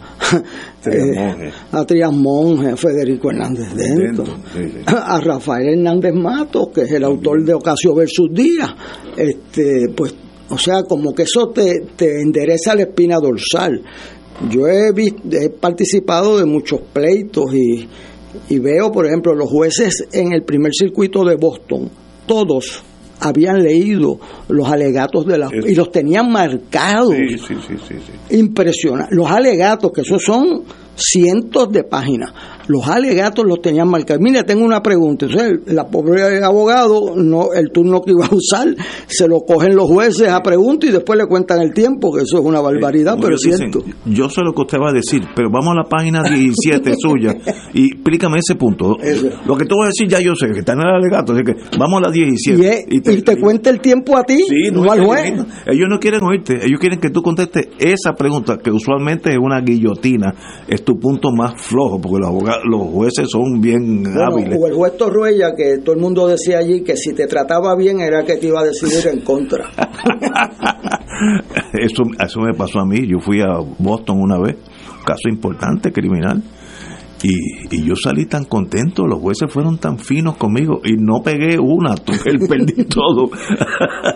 eh, a Trias Monge, a Federico Hernández Dento, sí, sí. a Rafael Hernández Matos, que es el autor de Ocasio versus Díaz, este, pues o sea, como que eso te, te endereza la espina dorsal. Yo he, visto, he participado de muchos pleitos y, y veo, por ejemplo, los jueces en el primer circuito de Boston, todos habían leído los alegatos de la y los tenían marcados. Sí, sí, sí, sí, sí. Impresionante. Los alegatos, que esos son cientos de páginas, los alegatos los tenían marcados. Mira, tengo una pregunta. Entonces, la pobre abogado, no, el turno que iba a usar, se lo cogen los jueces a pregunta y después le cuentan el tiempo, que eso es una barbaridad, eh, pero es cierto. Dicen, yo sé lo que usted va a decir, pero vamos a la página diecisiete suya y explícame ese punto. Eso. Lo que tú vas a decir ya yo sé, que está en el alegato, así que vamos a la diecisiete. Y, es, y te, y te y, cuenta el tiempo a ti, sí, no, no al juez. Ellos no quieren oírte, ellos quieren que tú contestes esa pregunta, que usualmente es una guillotina. Es tu punto más flojo, porque los abogados, los jueces son bien bueno, hábiles. O el juez Torruella, que todo el mundo decía allí que si te trataba bien era que te iba a decidir en contra. eso, eso me pasó a mí. Yo fui a Boston una vez, caso importante, criminal, y, y yo salí tan contento, los jueces fueron tan finos conmigo y no pegué una, perdí todo.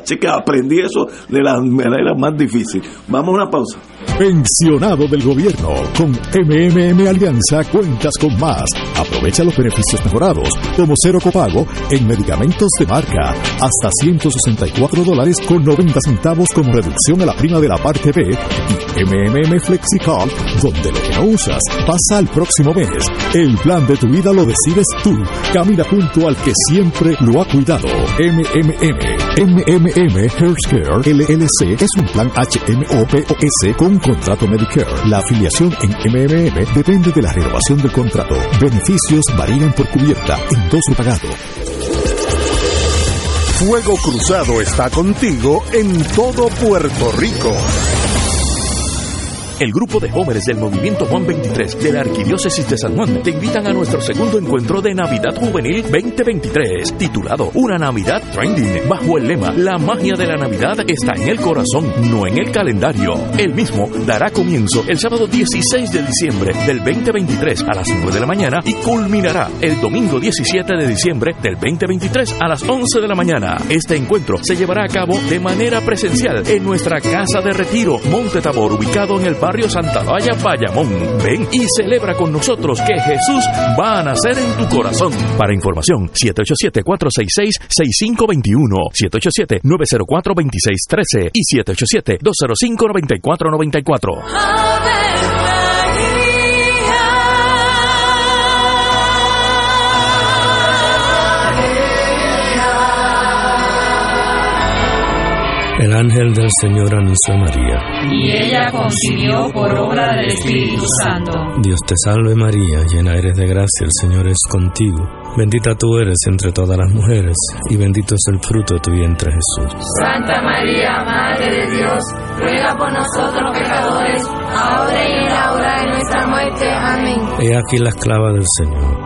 Así que aprendí eso de las maneras más difíciles. Vamos a una pausa. Pensionado del gobierno, con M M M Alianza cuentas con más. Aprovecha los beneficios mejorados, como cero copago en medicamentos de marca, hasta ciento sesenta y cuatro dólares con noventa centavos como reducción a la prima de la parte B, y M M M FlexiCard, donde lo que no usas pasa al próximo mes. El plan de tu vida lo decides tú. Camina junto al que siempre lo ha cuidado. M M M. M M M Healthcare L L C es un plan H M O P O S con contrato Medicare. La afiliación en M M M depende de la renovación del contrato. Beneficios varían por cubierta, endoso pagado. Fuego Cruzado está contigo en todo Puerto Rico. El grupo de jóvenes del Movimiento Juan veintitrés de la Arquidiócesis de San Juan te invitan a nuestro segundo encuentro de Navidad Juvenil veinte veintitrés, titulado Una Navidad Trending, bajo el lema La magia de la Navidad está en el corazón, no en el calendario. El mismo dará comienzo el sábado dieciséis de diciembre del veinte veintitrés a las nueve de la mañana y culminará el domingo diecisiete de diciembre del veinte veintitrés a las once de la mañana. Este encuentro se llevará a cabo de manera presencial en nuestra Casa de Retiro, Monte Tabor, ubicado en el barrio Santa Olalla, Bayamón. Ven y celebra con nosotros que Jesús va a nacer en tu corazón. Para información, siete ocho siete, cuatro seis seis, seis cinco dos uno, siete ocho siete, nueve cero cuatro, dos seis uno tres y siete ocho siete, dos cero cinco, nueve cuatro nueve cuatro. El ángel del Señor anunció a María, y ella concibió por obra del Espíritu Santo. Dios te salve María, llena eres de gracia, el Señor es contigo. Bendita tú eres entre todas las mujeres, y bendito es el fruto de tu vientre Jesús. Santa María, Madre de Dios, ruega por nosotros pecadores, ahora y en la hora de nuestra muerte. Amén. He aquí la esclava del Señor.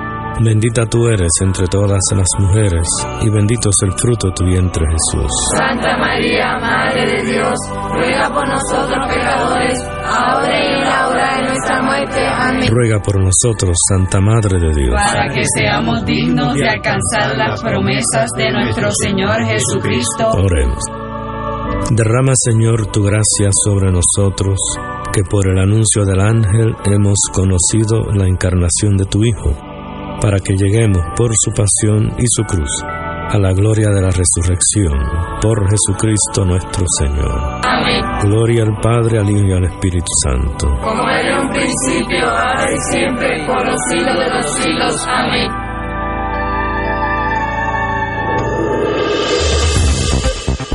Bendita tú eres entre todas las mujeres, y bendito es el fruto de tu vientre Jesús. Santa María, Madre de Dios, ruega por nosotros pecadores, ahora y en la hora de nuestra muerte. Amén. Ruega por nosotros, Santa Madre de Dios, para que seamos dignos de alcanzar las promesas de nuestro Señor Jesucristo. Oremos. Derrama, Señor, tu gracia sobre nosotros, que por el anuncio del ángel hemos conocido la encarnación de tu Hijo, para que lleguemos por su pasión y su cruz a la gloria de la resurrección, por Jesucristo nuestro Señor. Amén. Gloria al Padre, al Hijo y al Espíritu Santo. Como era en un principio, ahora y siempre, por los siglos de los siglos. Amén.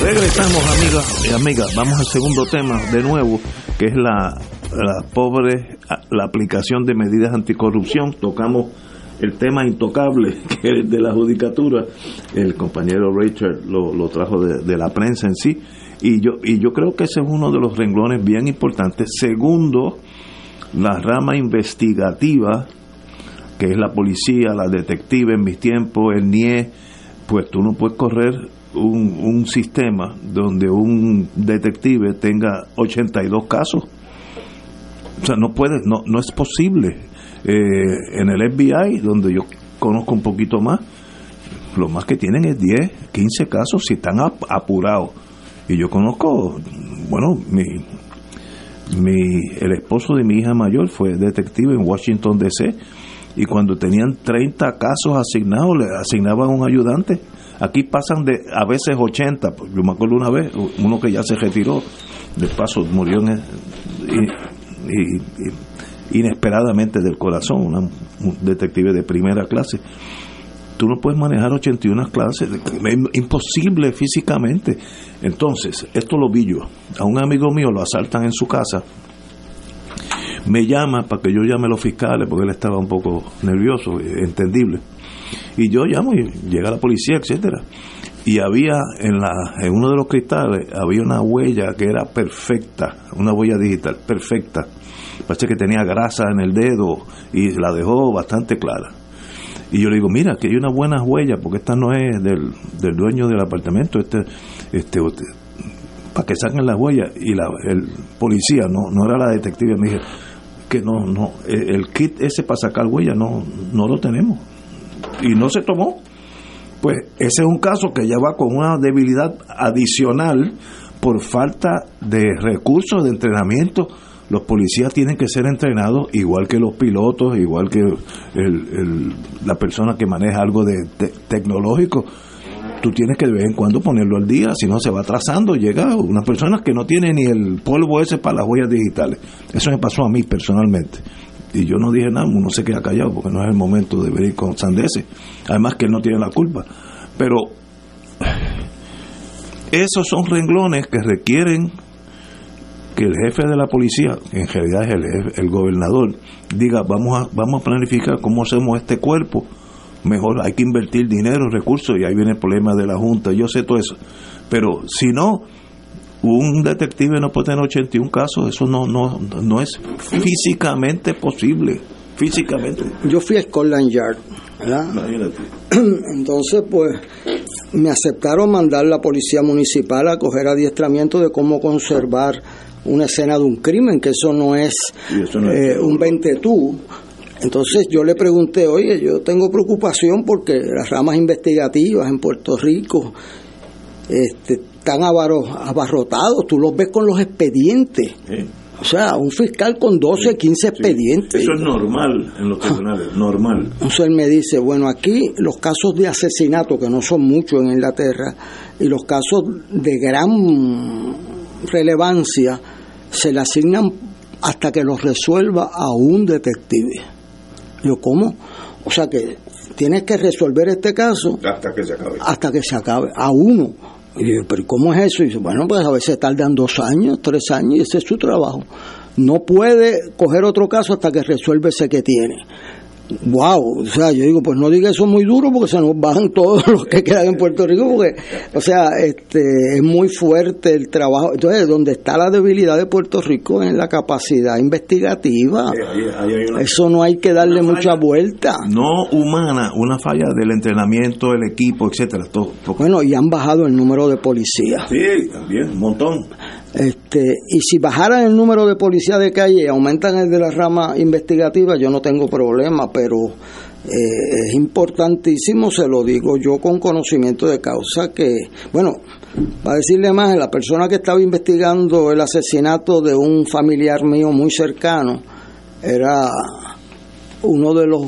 Regresamos, amigas y amigas. Vamos al segundo tema de nuevo, que es la, la pobre la aplicación de medidas anticorrupción. Tocamos el tema intocable, que es el de la judicatura. El compañero Richard lo, lo trajo de, de la prensa en sí, y yo y yo creo que ese es uno de los renglones bien importantes. Segundo, la rama investigativa, que es la policía, la detective en mis tiempos, el N I E. Pues tú no puedes correr Un, un sistema donde un detective tenga ochenta y dos casos. O sea, no puede, no, no es posible. Eh, en el F B I, donde yo conozco un poquito más, lo más que tienen es diez, quince casos si están ap- apurados. Y yo conozco, bueno, mi, mi el esposo de mi hija mayor fue detective en Washington D C, y cuando tenían treinta casos asignados, le asignaban un ayudante. Aquí pasan de a veces ochenta. Yo me acuerdo una vez, uno que ya se retiró, de paso murió en, y, y, inesperadamente del corazón, una, un detective de primera clase. Tú no puedes manejar ochenta y una clases, es imposible físicamente. Entonces, esto lo vi yo. A un amigo mío lo asaltan en su casa, me llama para que yo llame a los fiscales, porque él estaba un poco nervioso, entendible. Y yo llamo y llega la policía, etcétera. Y había en la en uno de los cristales había una huella que era perfecta, una huella digital perfecta. Parece que tenía grasa en el dedo y la dejó bastante clara. Y yo le digo, mira, que hay una buena huella, porque esta no es del, del dueño del apartamento, este, este, este para que saquen la huella. Y la, el policía, no, no era la detective, me dije, que no, no, el kit ese para sacar huella no, no lo tenemos y no se tomó. Pues ese es un caso que ya va con una debilidad adicional por falta de recursos, de entrenamiento. Los policías tienen que ser entrenados, igual que los pilotos, igual que el, el, la persona que maneja algo de te, tecnológico. Tú tienes que de vez en cuando ponerlo al día, si no se va atrasando. Llega una persona que no tiene ni el polvo ese para las huellas digitales. Eso me pasó a mí personalmente. Y yo no dije nada, uno se queda callado porque no es el momento de venir con sandeces. Además que él no tiene la culpa. Pero esos son renglones que requieren que el jefe de la policía, que en realidad es el, el gobernador, diga, vamos a, vamos a planificar cómo hacemos este cuerpo. Mejor hay que invertir dinero, recursos, y ahí viene el problema de la Junta, yo sé todo eso. Pero si no, un detective no puede tener ochenta y un casos, eso no no no es físicamente posible, físicamente. Yo fui a Scotland Yard, ¿verdad? Imagínate. Entonces, pues, me aceptaron mandar la policía municipal a coger adiestramiento de cómo conservar una escena de un crimen, que eso no es, eso no eh, es un veintetú. Entonces yo le pregunté, oye, yo tengo preocupación porque las ramas investigativas en Puerto Rico este, están abarrotados, tú los ves con los expedientes. Sí. O sea, un fiscal con doce, sí, quince expedientes. Sí. Eso es normal en los tribunales, normal. Entonces él me dice, bueno, aquí los casos de asesinato, que no son muchos en Inglaterra, y los casos de gran relevancia se le asignan hasta que los resuelva a un detective. Yo, ¿cómo? O sea que tienes que resolver este caso hasta que se acabe. Hasta que se acabe, a uno. Y yo, ¿pero cómo es eso? Y dice, bueno, pues a veces tardan dos años, tres años, y ese es su trabajo. No puede coger otro caso hasta que resuelve ese que tiene. Wow, o sea, yo digo, pues no diga eso muy duro porque se nos bajan todos los que quedan en Puerto Rico, porque, o sea, este, es muy fuerte el trabajo. Entonces, donde está la debilidad de Puerto Rico es en la capacidad investigativa. Ahí, ahí hay una, eso no hay que darle mucha vuelta. No humana, una falla del entrenamiento, el equipo, etcétera. Todo, todo. Bueno, y han bajado el número de policías. Sí, también, un montón. Este, y si bajaran el número de policías de calle y aumentan el de la rama investigativa, yo no tengo problema, pero eh, es importantísimo, se lo digo yo con conocimiento de causa, que, bueno, para decirle más, la persona que estaba investigando el asesinato de un familiar mío muy cercano era uno de los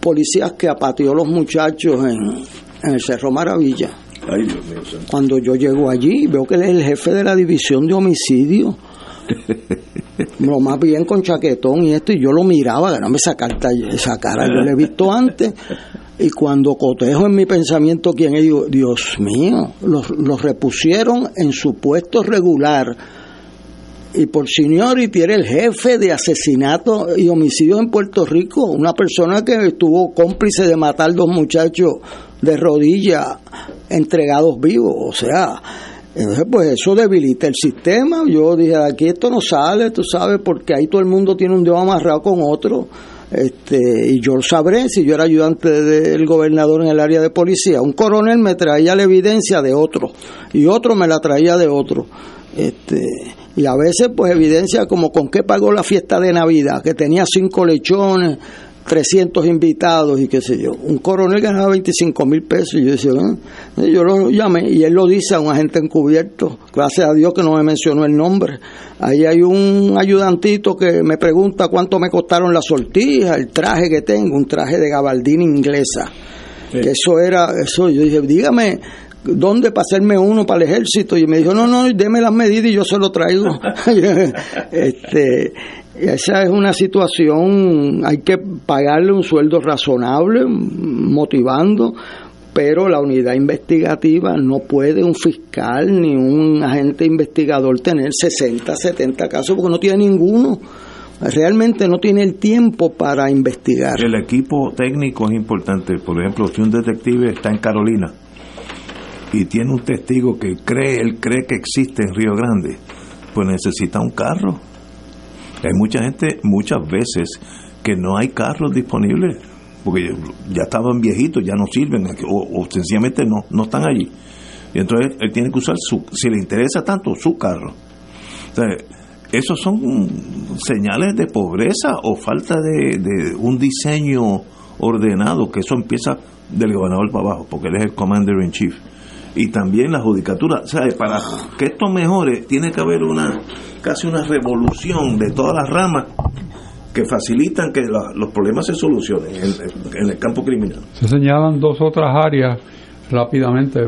policías que apateó a los muchachos en, en el Cerro Maravilla. Ay, Dios mío, cuando yo llego allí veo que él es el jefe de la división de homicidio, lo más bien con chaquetón y esto, y yo lo miraba, que no me sacara esa cara, yo la he visto antes, y cuando cotejo en mi pensamiento quién es, digo, Dios mío, los, los repusieron en su puesto regular y por seniority era el jefe de asesinato y homicidio en Puerto Rico, una persona que estuvo cómplice de matar dos muchachos de rodillas entregados vivos, o sea, entonces pues eso debilita el sistema. Yo dije, de aquí esto no sale, tú sabes, porque ahí todo el mundo tiene un dedo amarrado con otro, este, y yo lo sabré. Si yo era ayudante del gobernador en el área de policía, un coronel me traía la evidencia de otro y otro me la traía de otro, este, y a veces pues evidencia como con qué pagó la fiesta de Navidad, que tenía cinco lechones, trescientos invitados y qué sé yo. Un coronel ganaba veinticinco mil pesos y yo decía, ¿eh? Yo lo llamé y él lo dice a un agente encubierto, gracias a Dios que no me mencionó el nombre. Ahí hay un ayudantito que me pregunta cuánto me costaron las sortijas, el traje que tengo, un traje de gabardina inglesa. Sí. Que eso era, eso yo dije, dígame dónde para hacerme uno para el ejército, y me dijo, no, no, deme las medidas y yo se lo traigo. este Esa es una situación, hay que pagarle un sueldo razonable, motivando, pero la unidad investigativa no puede un fiscal ni un agente investigador tener sesenta, setenta casos porque no tiene ninguno. Realmente no tiene el tiempo para investigar. El equipo técnico es importante. Por ejemplo, si un detective está en Carolina y tiene un testigo que cree, él cree que existe en Río Grande, pues necesita un carro. Hay mucha gente, muchas veces, que no hay carros disponibles, porque ya estaban viejitos, ya no sirven, o, o sencillamente no, no están allí. Y entonces él tiene que usar, su, si le interesa tanto, su carro. O sea, esos son señales de pobreza o falta de, de un diseño ordenado, que eso empieza del gobernador para abajo, porque él es el commander in chief. Y también la judicatura, o sea, para que esto mejore tiene que haber una casi una revolución de todas las ramas que facilitan que la, los problemas se solucionen en, en el campo criminal. Se señalan dos otras áreas rápidamente,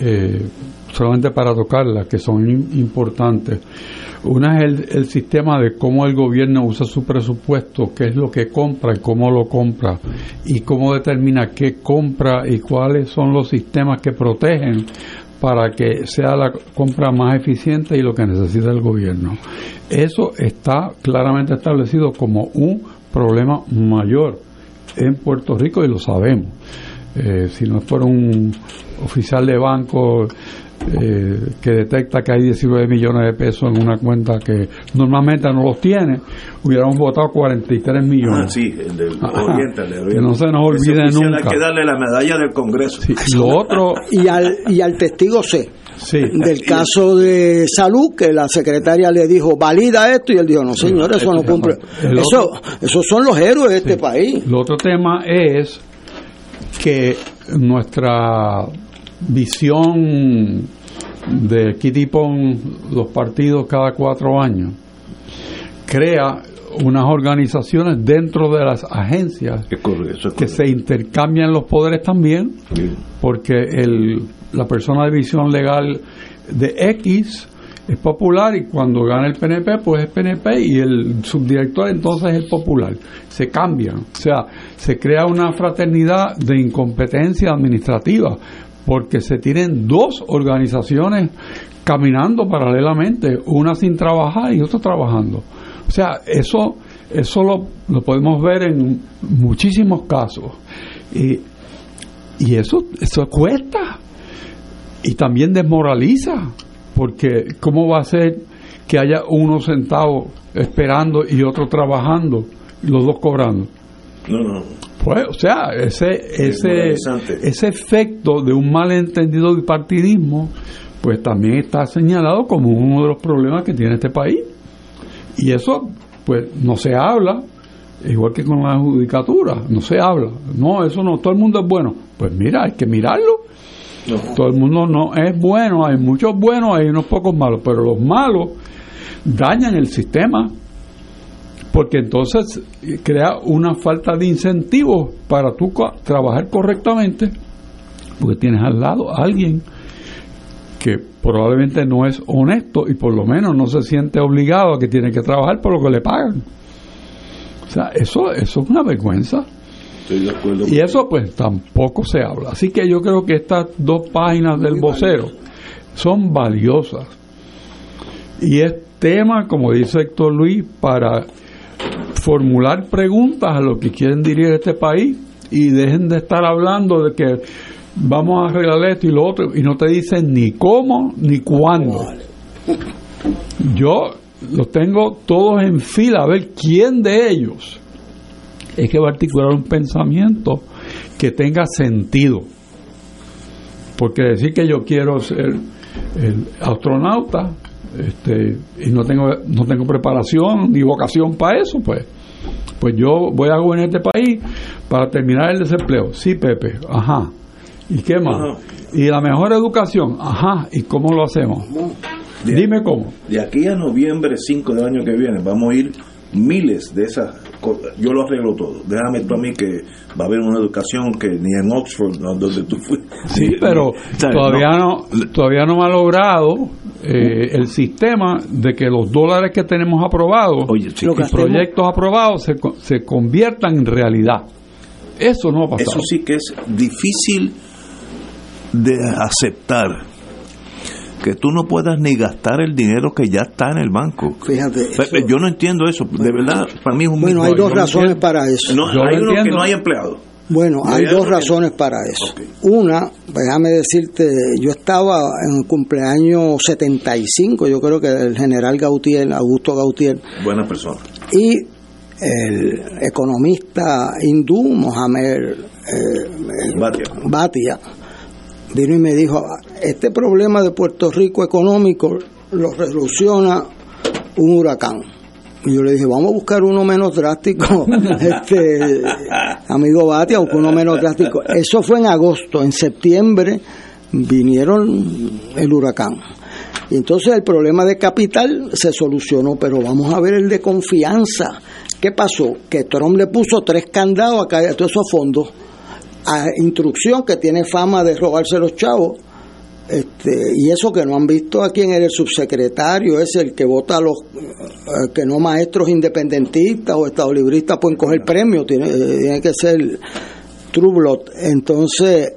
eh, solamente para tocarlas, que son importantes. Una es el, el sistema de cómo el gobierno usa su presupuesto, qué es lo que compra y cómo lo compra, y cómo determina qué compra y cuáles son los sistemas que protegen para que sea la compra más eficiente y lo que necesita el gobierno. Eso está claramente establecido como un problema mayor en Puerto Rico y lo sabemos. Eh, si no fuera un oficial de banco eh, que detecta que hay diecinueve millones de pesos en una cuenta que normalmente no los tiene, hubiéramos votado cuarenta y tres millones. Ah, sí, el del Oriente, el del Oriente. Que no se nos olvide nunca. Hay que darle la medalla del Congreso. Sí, lo otro... y, al, y al testigo C. Sí. Del caso de salud, que la secretaria le dijo valida esto y él dijo no señor, eso no cumple. Eso, esos son los héroes de este sí. país. El otro tema es que nuestra visión de Kitty Pong, los partidos cada cuatro años, crea unas organizaciones dentro de las agencias es correcto, es correcto. Que se intercambian los poderes también, sí. porque el, la persona de visión legal de X es popular y cuando gana el P N P pues es P N P y el subdirector entonces es el popular, se cambian, o sea, se crea una fraternidad de incompetencia administrativa porque se tienen dos organizaciones caminando paralelamente, una sin trabajar y otra trabajando, o sea, eso eso lo, lo podemos ver en muchísimos casos y, y eso eso cuesta y también desmoraliza. Porque ¿cómo va a ser que haya uno sentado esperando y otro trabajando, los dos cobrando? No, no. Pues, o sea, ese ese ese efecto de un malentendido bipartidismo, pues también está señalado como uno de los problemas que tiene este país. Y eso, pues, no se habla, igual que con la judicatura, no se habla. No, eso no, todo el mundo es bueno. Pues mira, hay que mirarlo. No. Todo el mundo no es bueno, hay muchos buenos, hay unos pocos malos, pero los malos dañan el sistema porque entonces crea una falta de incentivos para tú trabajar correctamente porque tienes al lado a alguien que probablemente no es honesto y por lo menos no se siente obligado a que tiene que trabajar por lo que le pagan. O sea, eso, eso es una vergüenza. Y eso pues tampoco se habla. Así que yo creo que estas dos páginas del vocero son valiosas. Y es tema, como dice Héctor Luis, para formular preguntas a los que quieren dirigir este país y dejen de estar hablando de que vamos a arreglar esto y lo otro y no te dicen ni cómo ni cuándo. Yo los tengo todos en fila a ver quién de ellos es que va a articular un pensamiento que tenga sentido, porque decir que yo quiero ser el astronauta este, y no tengo no tengo preparación ni vocación para eso, pues pues yo voy a gobernar este país para terminar el desempleo, sí Pepe, ajá, y qué más, y la mejor educación, ajá, y cómo lo hacemos, de, dime cómo. De aquí a noviembre cinco del año que viene vamos a ir miles de esas. Yo lo arreglo todo. Déjame tú a mí que va a haber una educación que ni en Oxford, donde tú fuiste. Sí, pero todavía no, todavía no ha logrado eh, el sistema de que los dólares que tenemos aprobados, oye, sí, los proyectos aprobados se, se conviertan en realidad. Eso no ha pasado. Eso sí que es difícil de aceptar. Que tú no puedas ni gastar el dinero que ya está en el banco. Fíjate. Eso. Yo no entiendo eso. De verdad, para mí es un... Bueno, hay dos no razones entiendo. Para eso. No, hay uno entiendo. Que no hay empleado. Bueno, hay dos razones que... para eso. Okay. Una, déjame decirte, yo estaba en el cumpleaños setenta y cinco, yo creo que el general Gautier, Augusto Gautier. Buena persona. Y el economista hindú, Mohamed eh, Bhatia. Bhatia. Vino y me dijo, este problema de Puerto Rico económico lo resoluciona un huracán. Y yo le dije, vamos a buscar uno menos drástico, este amigo Batia, busca uno menos drástico. Eso fue en agosto. En septiembre vinieron el huracán. Y entonces el problema de capital se solucionó, pero vamos a ver el de confianza. ¿Qué pasó? Que Trump le puso tres candados a, a todos esos fondos, a Instrucción, que tiene fama de robarse los chavos. Este, y eso que no han visto a quién era el subsecretario, es el que vota a los a que no maestros independentistas o estadolibristas pueden coger premio, tiene, tiene que ser True Blood. Entonces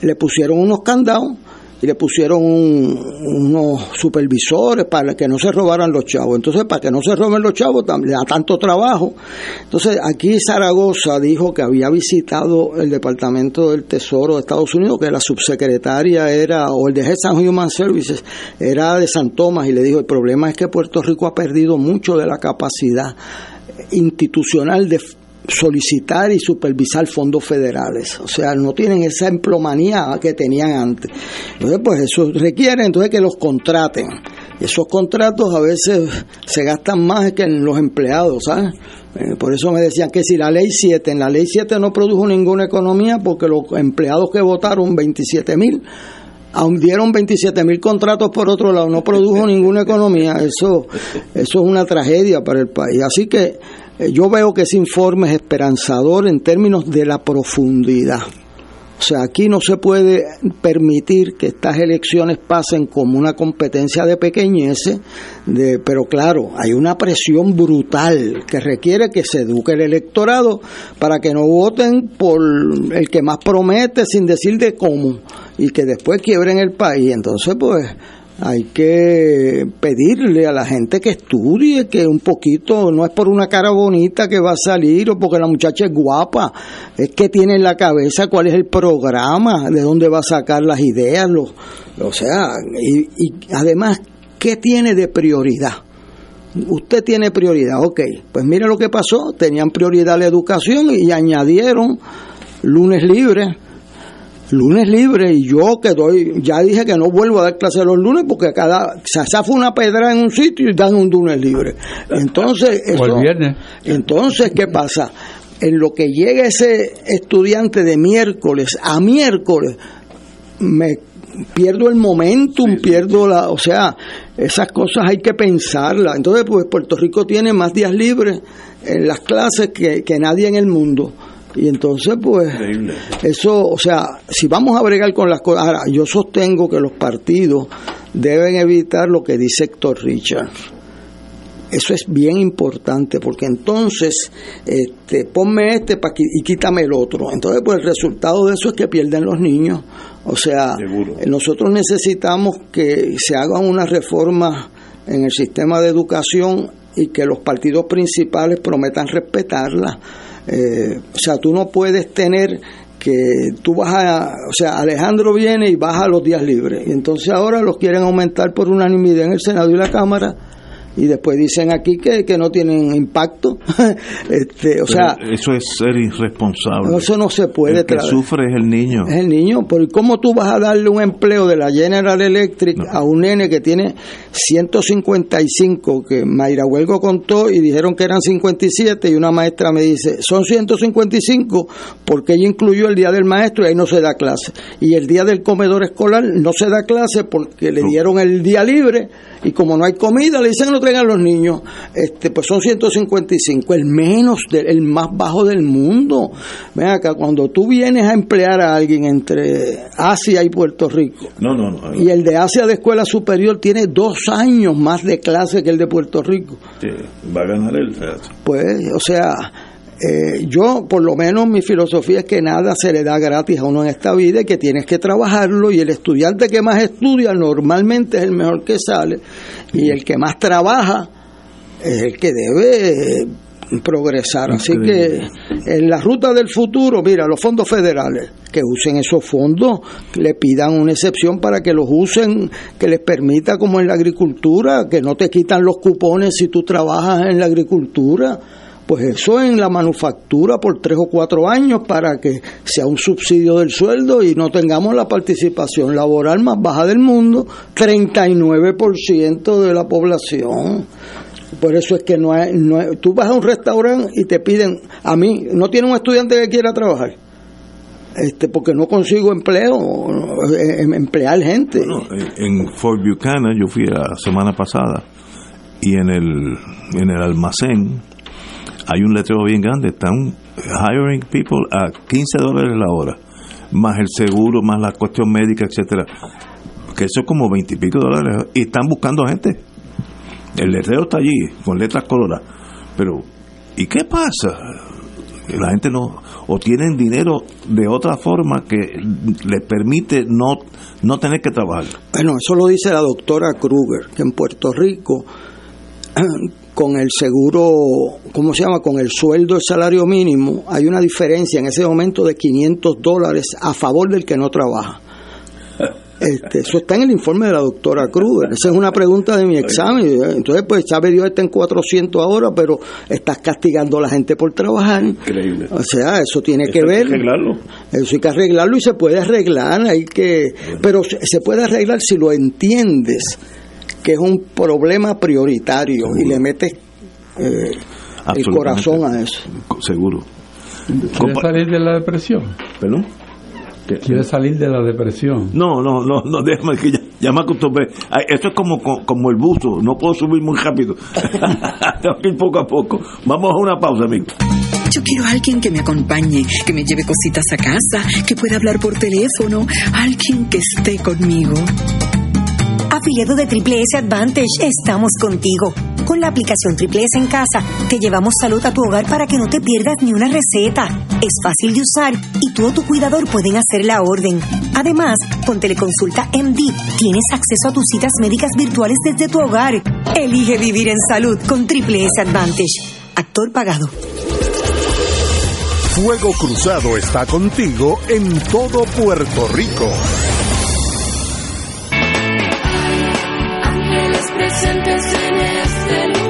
le pusieron unos candados y le pusieron un, unos supervisores para que no se robaran los chavos. Entonces, para que no se roben los chavos, le da tanto trabajo. Entonces, aquí Zaragoza dijo que había visitado el Departamento del Tesoro de Estados Unidos, que la subsecretaria era, o el de Health and Human Services, era de San Tomás, y le dijo, el problema es que Puerto Rico ha perdido mucho de la capacidad institucional de solicitar y supervisar fondos federales, o sea, no tienen esa empleomanía que tenían antes. Entonces, pues eso requiere entonces que los contraten. Esos contratos a veces se gastan más que en los empleados, ¿sabes? Eh, por eso me decían que si la ley siete, en la ley siete no produjo ninguna economía porque los empleados que votaron veintisiete mil, aún dieron veintisiete mil contratos por otro lado, no produjo ninguna economía. Eso, eso es una tragedia para el país. Así que yo veo que ese informe es esperanzador en términos de la profundidad. O sea, aquí no se puede permitir que estas elecciones pasen como una competencia de pequeñeces, de, pero claro, hay una presión brutal que requiere que se eduque el electorado para que no voten por el que más promete sin decir de cómo y que después quiebren el país. Entonces, pues hay que pedirle a la gente que estudie, que un poquito, no es por una cara bonita que va a salir o porque la muchacha es guapa, es que tiene en la cabeza cuál es el programa, de dónde va a sacar las ideas, los, o sea, y, y además, ¿qué tiene de prioridad? Usted tiene prioridad, ok, pues mire lo que pasó, tenían prioridad la educación y añadieron lunes libres. Lunes libre, y yo que doy, ya dije que no vuelvo a dar clase los lunes porque cada, se zafa una pedra en un sitio y dan un lunes libre. Entonces, eso, o el viernes. Entonces, ¿qué pasa? En lo que llega ese estudiante de miércoles a miércoles, me pierdo el momentum, sí, sí, pierdo la, o sea, esas cosas hay que pensarlas. Entonces, pues Puerto Rico tiene más días libres en las clases que, que nadie en el mundo. Y entonces, pues, increíble. Eso, o sea, si vamos a bregar con las cosas, ahora, yo sostengo que los partidos deben evitar lo que dice Héctor Richard. Eso es bien importante, porque entonces, este, ponme este pa qui y quítame el otro. Entonces, pues, el resultado de eso es que pierden los niños. O sea, seguro. Nosotros necesitamos que se hagan unas reformas en el sistema de educación y que los partidos principales prometan respetarlas. Eh, o sea, tú no puedes tener que tú vas a, o sea, Alejandro viene y baja los días libres, y entonces ahora los quieren aumentar por unanimidad en el Senado y la Cámara, y después dicen aquí que, que no tienen impacto. este, o pero sea, eso es ser irresponsable. Eso no se puede. El que sufre es el niño. Es el niño, porque ¿cómo tú vas a darle un empleo de la General Electric no. a un nene que tiene ciento cincuenta y cinco, que Mayra Huelgo contó y dijeron que eran cincuenta y siete, y una maestra me dice, son ciento cincuenta y cinco porque ella incluyó el día del maestro y ahí no se da clase, y el día del comedor escolar no se da clase porque le dieron el día libre y como no hay comida le dicen no traigan los niños. Este, pues son ciento cincuenta y cinco, el menos, de, el más bajo del mundo. Ven acá, cuando tú vienes a emplear a alguien entre Asia y Puerto Rico, no, no, no, no. y el de Asia de escuela superior tiene dos años más de clase que el de Puerto Rico. Sí, va a ganar el teatro. Pues, o sea, eh, yo por lo menos mi filosofía es que nada se le da gratis a uno en esta vida y que tienes que trabajarlo, y el estudiante que más estudia normalmente es el mejor que sale, y el que más trabaja es el que debe eh, progresar. Increíble. Así que en la ruta del futuro, mira, los fondos federales, que usen esos fondos, le pidan una excepción para que los usen, que les permita, como en la agricultura, que no te quitan los cupones si tú trabajas en la agricultura, pues eso en la manufactura por tres o cuatro años para que sea un subsidio del sueldo y no tengamos la participación laboral más baja del mundo, treinta y nueve por ciento de la población. Por eso es que no hay, no hay, tú vas a un restaurante y te piden, a mí, no tiene un estudiante que quiera trabajar, este, porque no consigo empleo, emplear gente. Bueno, en Fort Buchanan yo fui la semana pasada y en el en el almacén hay un letrero bien grande, están hiring people a quince dólares la hora, más el seguro, más la cuestión médica, etcétera, que eso es como veinte y pico dólares, y están buscando gente. El letrero está allí, con letras coloradas. Pero, ¿y qué pasa? La gente no, o tienen dinero de otra forma que les permite no, no tener que trabajar. Bueno, eso lo dice la doctora Kruger, que en Puerto Rico, con el seguro, ¿cómo se llama? Con el sueldo, el salario mínimo, hay una diferencia en ese momento de quinientos dólares a favor del que no trabaja. Este, eso está en el informe de la doctora Kruger. Esa es una pregunta de mi examen. Entonces, pues Chávez Dios está en cuatrocientos ahora, pero estás castigando a la gente por trabajar. Increíble. O sea, eso tiene eso que ver. Hay que arreglarlo. Eso hay que arreglarlo y se puede arreglar. Hay que, bueno. Pero se puede arreglar si lo entiendes, que es un problema prioritario. Seguro. Y le metes eh, el corazón a eso. Seguro. ¿Quieres salir de la depresión? ¿Perdón? ¿Quieres salir de la depresión? No, no, no, no déjame que ya, ya me acostumbré. Esto es como, como el buzo, no puedo subir muy rápido. Tengo que ir poco a poco. Vamos a una pausa, amigo. Yo quiero a alguien que me acompañe, que me lleve cositas a casa, que pueda hablar por teléfono, alguien que esté conmigo. Afiliado de Triple S Advantage, estamos contigo. Con la aplicación Triple S en casa, te llevamos salud a tu hogar para que no te pierdas ni una receta. Es fácil de usar y tú o tu cuidador pueden hacer la orden. Además, con Teleconsulta M D, tienes acceso a tus citas médicas virtuales desde tu hogar. Elige vivir en salud con Triple S Advantage. Actor pagado. Fuego Cruzado está contigo en todo Puerto Rico.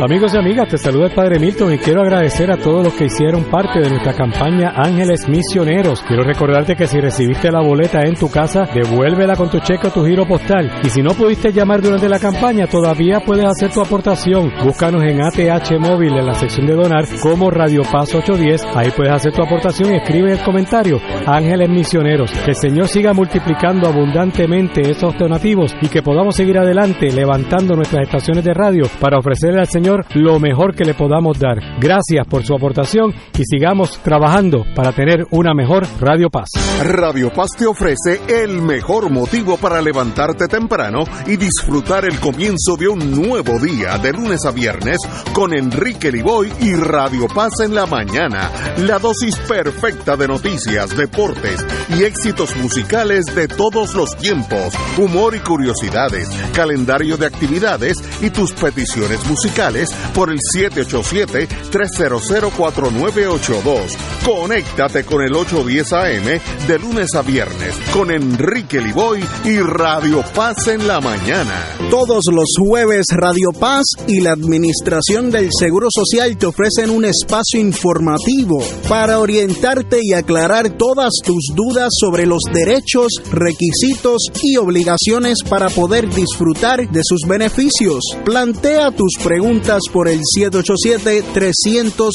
Amigos y amigas, te saluda el Padre Milton y quiero agradecer a todos los que hicieron parte de nuestra campaña Ángeles Misioneros. Quiero recordarte que si recibiste la boleta en tu casa, devuélvela con tu cheque o tu giro postal. Y si no pudiste llamar durante la campaña, todavía puedes hacer tu aportación. Búscanos en A T H Móvil en la sección de donar como Radio Paz ocho diez. Ahí puedes hacer tu aportación y escribe en el comentario Ángeles Misioneros. Que el Señor siga multiplicando abundantemente esos donativos y que podamos seguir adelante levantando nuestras estaciones de radio para ofrecerle al Señor lo mejor que le podamos dar. Gracias por su aportación y sigamos trabajando para tener una mejor Radio Paz. Radio Paz te ofrece el mejor motivo para levantarte temprano y disfrutar el comienzo de un nuevo día de lunes a viernes con Enrique Liboy y Radio Paz en la mañana. La dosis perfecta de noticias, deportes y éxitos musicales de todos los tiempos, humor y curiosidades, calendario de actividades y tus peticiones musicales por el siete ocho siete, tres cero cero, cuatro nueve ocho dos. Conéctate con el ocho diez A M de lunes a viernes con Enrique Liboy y Radio Paz en la mañana. Todos los jueves Radio Paz y la Administración del Seguro Social te ofrecen un espacio informativo para orientarte y aclarar todas tus dudas sobre los derechos, requisitos y obligaciones para poder disfrutar de sus beneficios. Plantea tus preguntas por el siete ocho siete, tres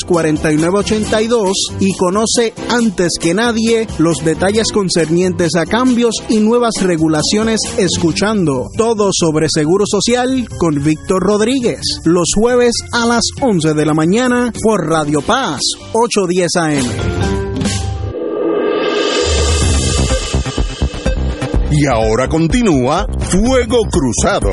cuatro nueve, ocho dos y conoce antes que nadie los detalles concernientes a cambios y nuevas regulaciones escuchando todo sobre Seguro Social con Víctor Rodríguez, los jueves a las once de la mañana por Radio Paz, ocho diez A M. Y ahora continúa Fuego Cruzado.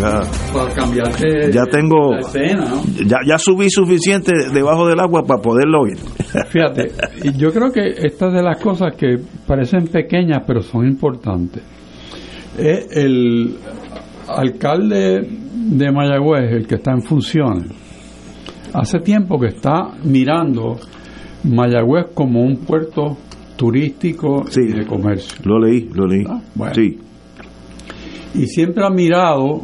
Ya, para cambiarte, ya tengo la escena, ¿no? ya, ya subí suficiente debajo del agua para poderlo oír. Fíjate, yo creo que estas de las cosas que parecen pequeñas pero son importantes. El alcalde de Mayagüez, el que está en funciones, hace tiempo que está mirando Mayagüez como un puerto turístico sí, y de comercio. Lo leí, lo leí. ¿Ah? Bueno. Sí. Y siempre ha mirado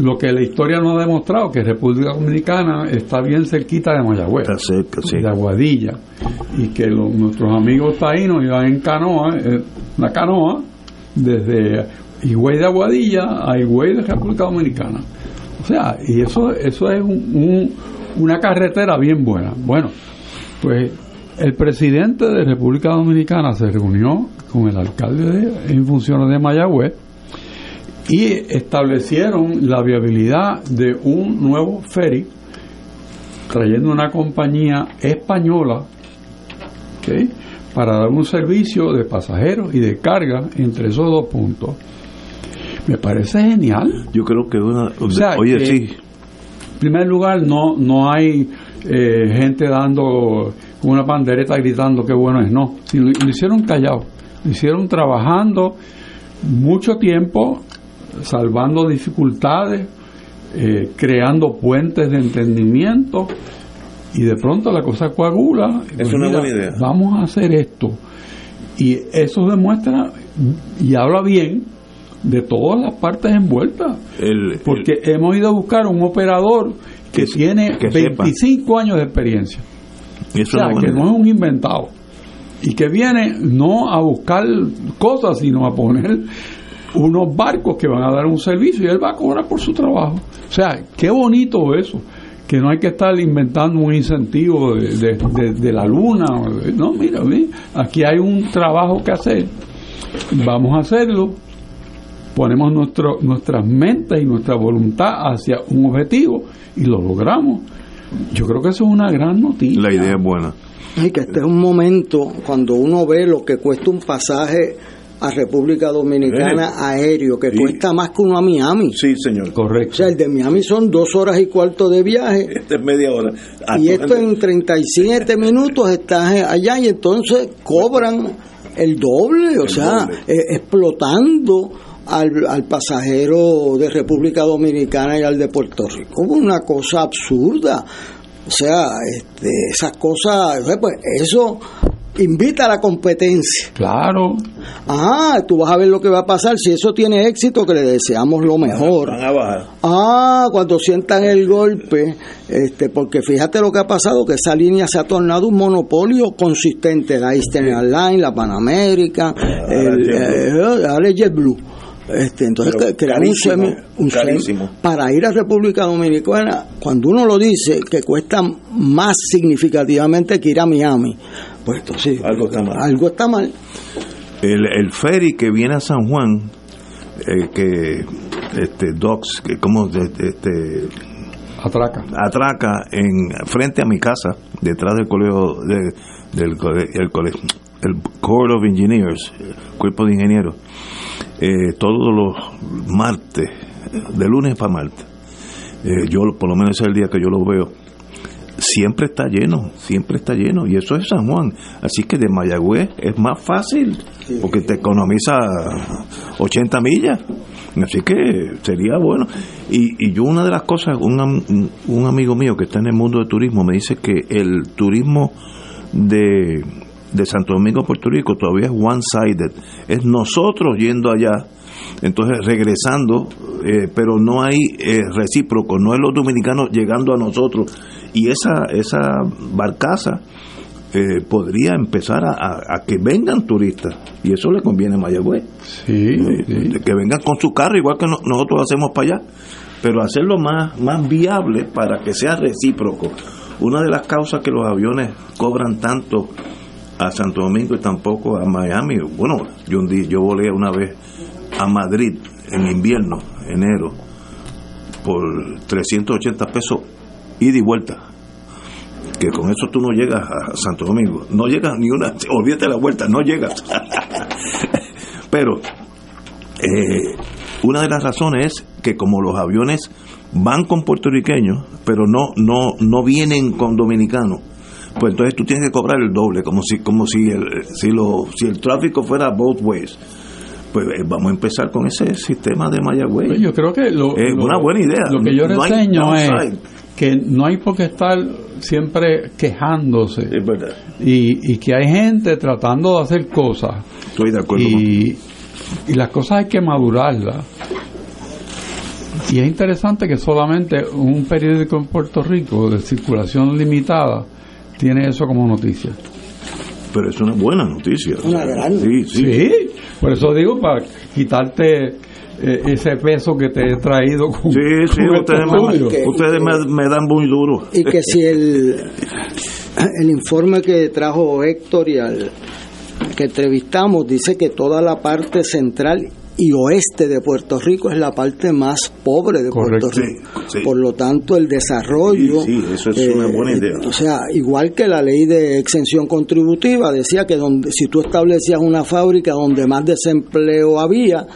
lo que la historia nos ha demostrado, que República Dominicana está bien cerquita de Mayagüez, está cerca, sí, de Aguadilla, y que lo, nuestros amigos taínos iban en canoa, en una canoa desde Higüey de Aguadilla a Higüey de República Dominicana, o sea, y eso eso es un, un, una carretera bien buena. Bueno, pues el presidente de República Dominicana se reunió con el alcalde de, en funciones de Mayagüez, y establecieron la viabilidad de un nuevo ferry trayendo una compañía española, ¿okay?, para dar un servicio de pasajeros y de carga entre esos dos puntos. Me parece genial. Yo creo que una, o sea, oye, que, sí, en primer lugar, no no hay eh, gente dando una pandereta gritando qué bueno es, no, si lo, lo hicieron callado, lo hicieron trabajando mucho tiempo, salvando dificultades, eh, creando puentes de entendimiento, y de pronto la cosa coagula. Es pues una mira, buena idea. Vamos a hacer esto, y eso demuestra y habla bien de todas las partes envueltas, el, porque el, hemos ido a buscar un operador que, que tiene que veinticinco sepa. años de experiencia, eso, o sea, que idea. No es un inventado, y que viene no a buscar cosas, sino a poner unos barcos que van a dar un servicio, y él va a cobrar por su trabajo. O sea, qué bonito eso, que no hay que estar inventando un incentivo de, de, de, de la luna. No, mira, mira, aquí hay un trabajo que hacer, vamos a hacerlo, ponemos nuestro, nuestras mentes y nuestra voluntad hacia un objetivo y lo logramos. Yo creo que eso es una gran noticia. La idea es buena. Y que este es un momento, cuando uno ve lo que cuesta un pasaje a República Dominicana aéreo, que sí, cuesta más que uno a Miami. Sí, señor. Correcto. O sea, el de Miami son dos horas y cuarto de viaje. Este es media hora. A y esto en treinta y siete minutos estás allá, y entonces cobran el doble, o el sea, doble. Eh, explotando al, al pasajero de República Dominicana y al de Puerto Rico. Una cosa absurda. O sea, este, esas cosas, pues eso invita a la competencia. Claro. Ah, tú vas a ver lo que va a pasar. Si eso tiene éxito, que le deseamos lo mejor. Van a bajar. Ah, cuando sientan el golpe, este, porque fíjate lo que ha pasado, que esa línea se ha tornado un monopolio consistente. La Eastern Airlines, la Panamérica, ahora el JetBlue. Este, entonces crear un semi, un semi para ir a República Dominicana, cuando uno lo dice que cuesta más significativamente que ir a Miami, pues entonces algo está mal, algo está mal. El, el ferry que viene a San Juan, eh, que este Docs, que como este atraca atraca en frente a mi casa, detrás del colegio de, del el colegio el Corps of Engineers, el cuerpo de ingenieros, eh, todos los martes, de lunes para martes, eh, yo por lo menos es el día que yo lo veo, siempre está lleno, siempre está lleno, y eso es San Juan, así que de Mayagüez es más fácil, porque te economiza ochenta millas, así que sería bueno. Y, y yo una de las cosas, un, un amigo mío que está en el mundo del turismo me dice que el turismo de de Santo Domingo, Puerto Rico, todavía es one-sided, es nosotros yendo allá, entonces regresando, eh, pero no hay eh, recíproco, no es los dominicanos llegando a nosotros, y esa esa barcaza eh, podría empezar a, a, a que vengan turistas, y eso le conviene a Mayagüez, sí, eh, sí, que vengan con su carro, igual que no, nosotros lo hacemos para allá, pero hacerlo más, más viable para que sea recíproco. Una de las causas que los aviones cobran tanto a Santo Domingo y tampoco a Miami. Bueno, yo un día, yo volé una vez a Madrid en invierno, enero, por trescientos ochenta pesos ida y vuelta. Que con eso tú no llegas a Santo Domingo, no llegas ni una, olvídate la vuelta, no llegas. Pero eh, una de las razones es que como los aviones van con puertorriqueños, pero no no no vienen con dominicanos, pues entonces tú tienes que cobrar el doble, como si como si el si lo si el tráfico fuera both ways. Pues eh, vamos a empezar con ese sistema de Mayagüez. Yo creo que lo, es lo, una buena idea. Lo que yo reseño no es que no hay por qué estar siempre quejándose. Es verdad. Y, y que hay gente tratando de hacer cosas. Estoy de acuerdo. Y, y las cosas hay que madurarlas. Y es interesante que solamente un periódico en Puerto Rico de circulación limitada tiene eso como noticia. Pero es una buena noticia. Una grande. Sí, sí. Sí, por eso digo, para quitarte eh, ese peso que te he traído. Con, sí, sí, con ustedes, me, que, ustedes me, me dan muy duro. Y que si el, el informe que trajo Héctor y al que entrevistamos dice que toda la parte central y oeste de Puerto Rico es la parte más pobre de Correcto. Puerto Rico. Sí, sí. Por lo tanto, el desarrollo... Sí, sí, eso es eh, una buena idea. O sea, igual que la ley de exención contributiva, decía que donde, si tú establecías una fábrica donde más desempleo había,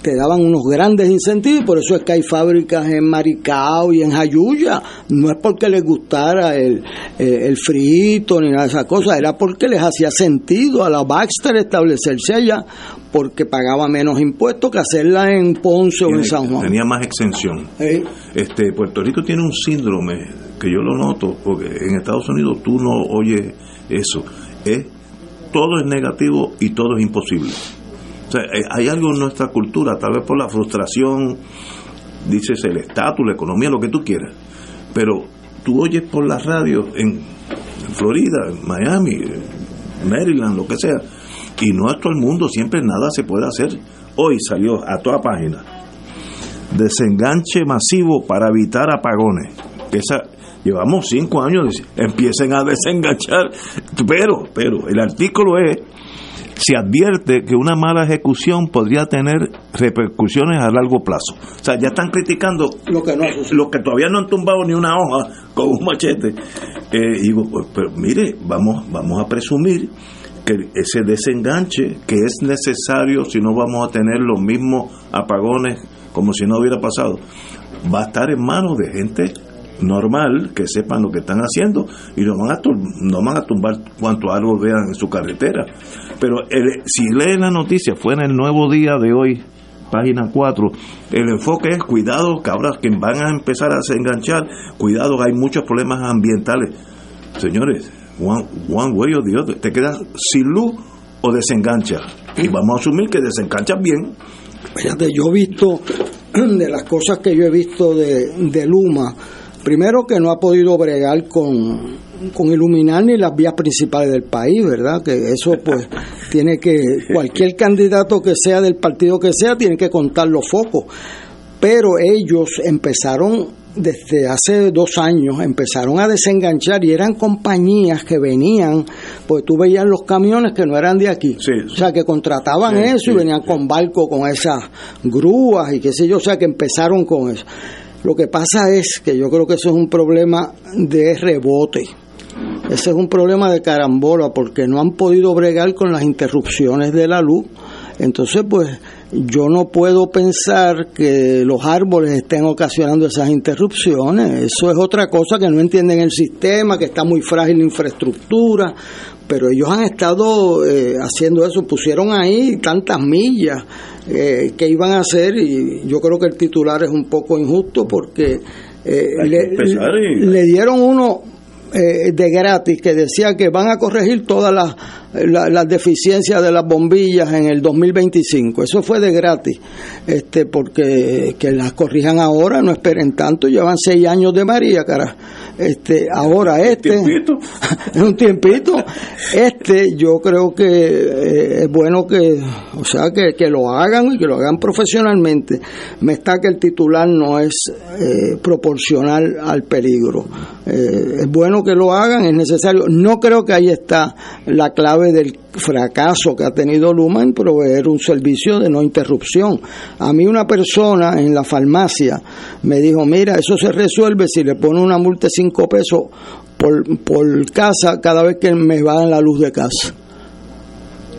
te daban unos grandes incentivos, y por eso es que hay fábricas en Maricao y en Jayuya. No es porque les gustara el, el, el frito ni nada de esas cosas, era porque les hacía sentido a la Baxter establecerse allá, porque pagaba menos impuestos que hacerla en Ponce o en San Juan. Tenía más exención. ¿Eh? Este, Puerto Rico tiene un síndrome, que yo lo noto, porque en Estados Unidos tú no oyes eso. Es, todo es negativo y todo es imposible. O sea, hay algo en nuestra cultura, tal vez por la frustración, dices el estatus, la economía, lo que tú quieras. Pero tú oyes por las radios en Florida, en Miami, Maryland, lo que sea, y no es todo el mundo, siempre nada se puede hacer. Hoy salió a toda página: desenganche masivo para evitar apagones. Esa, llevamos cinco años, empiecen a desenganchar. Pero, pero, el artículo es: se advierte que una mala ejecución podría tener repercusiones a largo plazo. O sea, ya están criticando lo que, no eh, lo que todavía no han tumbado ni una hoja con un machete. Eh, digo, pues, pero mire, vamos, vamos a presumir que ese desenganche, que es necesario si no vamos a tener los mismos apagones como si no hubiera pasado, va a estar en manos de gente normal, que sepan lo que están haciendo, y no van a, no van a tumbar cuanto árbol vean en su carretera. Pero el, si leen la noticia, fue en el Nuevo Día de hoy, página cuatro, el enfoque es: cuidado, cabras, que van a empezar a desenganchar, cuidado, hay muchos problemas ambientales. Señores, one, one way or the other, te quedas sin luz o desengancha, y vamos a asumir que desenganchas bien. Fíjate, yo he visto, de las cosas que yo he visto de, de Luma, primero que no ha podido bregar con, con iluminar ni las vías principales del país, ¿verdad? Que eso, pues, tiene que, cualquier candidato que sea, del partido que sea, tiene que contar los focos. Pero ellos empezaron, desde hace dos años, empezaron a desenganchar, y eran compañías que venían, pues tú veías los camiones que no eran de aquí. Sí, sí. O sea, que contrataban sí, eso sí, y venían sí. con barco, con esas grúas y qué sé yo, o sea, que empezaron con eso. Lo que pasa es que yo creo que eso es un problema de rebote. Ese es un problema de carambola, porque no han podido bregar con las interrupciones de la luz. Entonces, pues, yo no puedo pensar que los árboles estén ocasionando esas interrupciones. Eso es otra cosa que no entienden el sistema, que está muy frágil la infraestructura, pero ellos han estado eh, haciendo eso. Pusieron ahí tantas millas eh, que iban a hacer, y yo creo que el titular es un poco injusto, porque eh, le, y... le dieron uno... Eh, de gratis, que decía que van a corregir todas las la, la deficiencias de las bombillas en el dos mil veinticinco. Eso fue de gratis, este porque que las corrijan ahora, no esperen tanto, llevan seis años de María, cara. Este, ahora este... ¿Un tiempito? un tiempito. Este, yo creo que eh, es bueno que, o sea, que, que lo hagan, y que lo hagan profesionalmente. Me está que el titular no es eh, proporcional al peligro. Eh, es bueno que lo hagan, es necesario. No creo que ahí está la clave del fracaso que ha tenido Luma en proveer un servicio de no interrupción. A mí una persona en la farmacia me dijo: mira, eso se resuelve si le pone una multa de cinco pesos por, por casa cada vez que me van la luz de casa.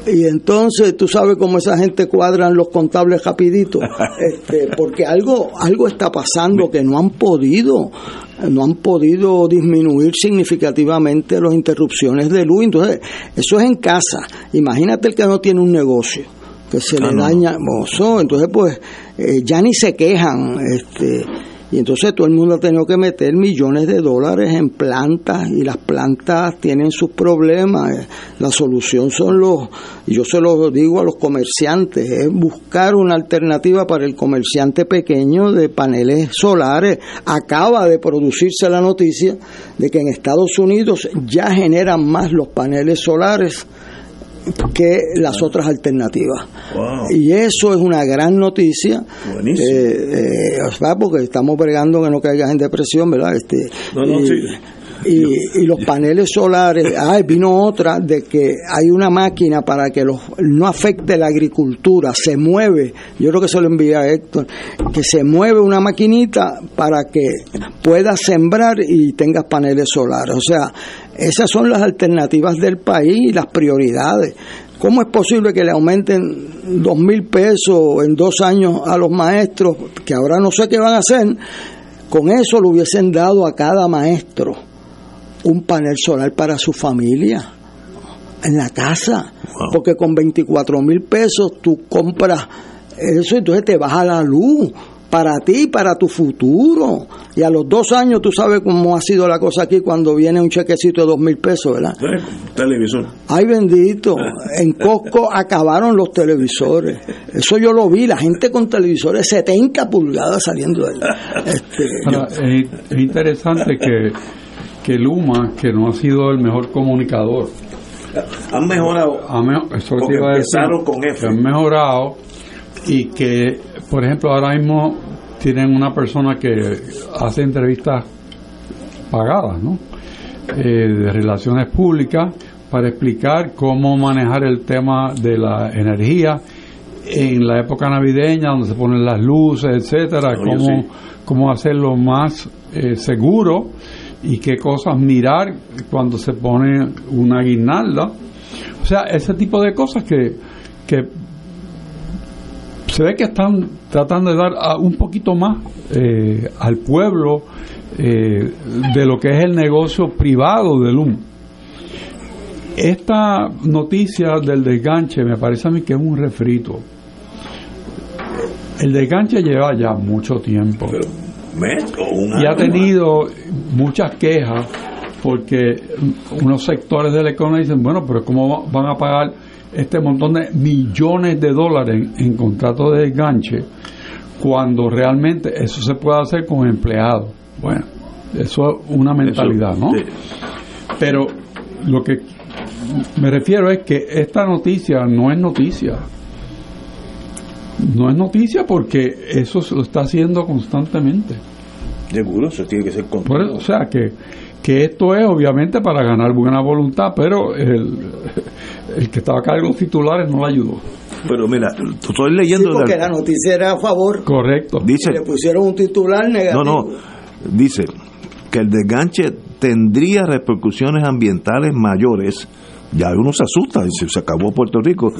Y entonces tú sabes cómo esa gente cuadran los contables rapidito, este, porque algo algo está pasando, que no han podido no han podido disminuir significativamente las interrupciones de luz. Entonces, eso es en casa. Imagínate el que no tiene un negocio, que se ah, le no. daña mozo. Entonces, pues eh, ya ni se quejan, este Y entonces todo el mundo ha tenido que meter millones de dólares en plantas, y las plantas tienen sus problemas. La solución son los, yo se los digo a los comerciantes, es buscar una alternativa para el comerciante pequeño de paneles solares. Acaba de producirse la noticia de que en Estados Unidos ya generan más los paneles solares que las otras alternativas. Wow. Y eso es una gran noticia. Buenísimo. Eh, eh, porque estamos bregando que no caigas en depresión, ¿verdad? Este, no, no, y, sí. Y, y los paneles solares, ah, vino otra de que hay una máquina para que los, no afecte la agricultura, se mueve, yo creo que se lo envía a Héctor, que se mueve una maquinita para que puedas sembrar y tengas paneles solares. O sea, esas son las alternativas del país y las prioridades. ¿Cómo es posible que le aumenten dos mil pesos en dos años a los maestros, que ahora no sé qué van a hacer? Con eso le hubiesen dado a cada maestro un panel solar para su familia en la casa. Wow. Porque con veinticuatro mil pesos tú compras eso, entonces te baja la luz para ti, para tu futuro. Y a los dos años tú sabes cómo ha sido la cosa aquí cuando viene un chequecito de dos mil pesos, ¿verdad? Televisor. Ay, bendito. En Costco acabaron los televisores. Eso yo lo vi, la gente con televisores setenta pulgadas saliendo de ahí. Este, Ahora, yo... Es interesante que que Luma, que no ha sido el mejor comunicador, han mejorado, ha me- eso te iba a decir, con F. Que han mejorado, y que por ejemplo ahora mismo tienen una persona que hace entrevistas pagadas, ¿no? Eh, de relaciones públicas, para explicar cómo manejar el tema de la energía en la época navideña, donde se ponen las luces, etcétera, no, cómo, sí. cómo hacerlo más eh, seguro, y qué cosas mirar cuando se pone una guirnalda. O sea, ese tipo de cosas que, que se ve que están tratando de dar a un poquito más eh, al pueblo eh, de lo que es el negocio privado de Luma. Esta noticia del desganche me parece a mí que es un refrito. El desganche lleva ya mucho tiempo. Pero y ha tenido muchas quejas, porque unos sectores de la economía dicen, bueno, pero ¿cómo van a pagar este montón de millones de dólares en, en contratos de desganche cuando realmente eso se puede hacer con empleados? Bueno, eso es una mentalidad, ¿no? Pero lo que me refiero es que esta noticia no es noticia. No es noticia porque eso se lo está haciendo constantemente. Seguro, eso tiene que ser controlado. O sea, que, que esto es obviamente para ganar buena voluntad, pero el, el que estaba a cargo de los titulares no le ayudó. Pero mira, estoy leyendo... Sí, porque la, la noticia era a favor. Correcto. Dice, le pusieron un titular negativo. No, no. Dice que el desganche tendría repercusiones ambientales mayores. Ya uno se asusta, dice, se acabó Puerto Rico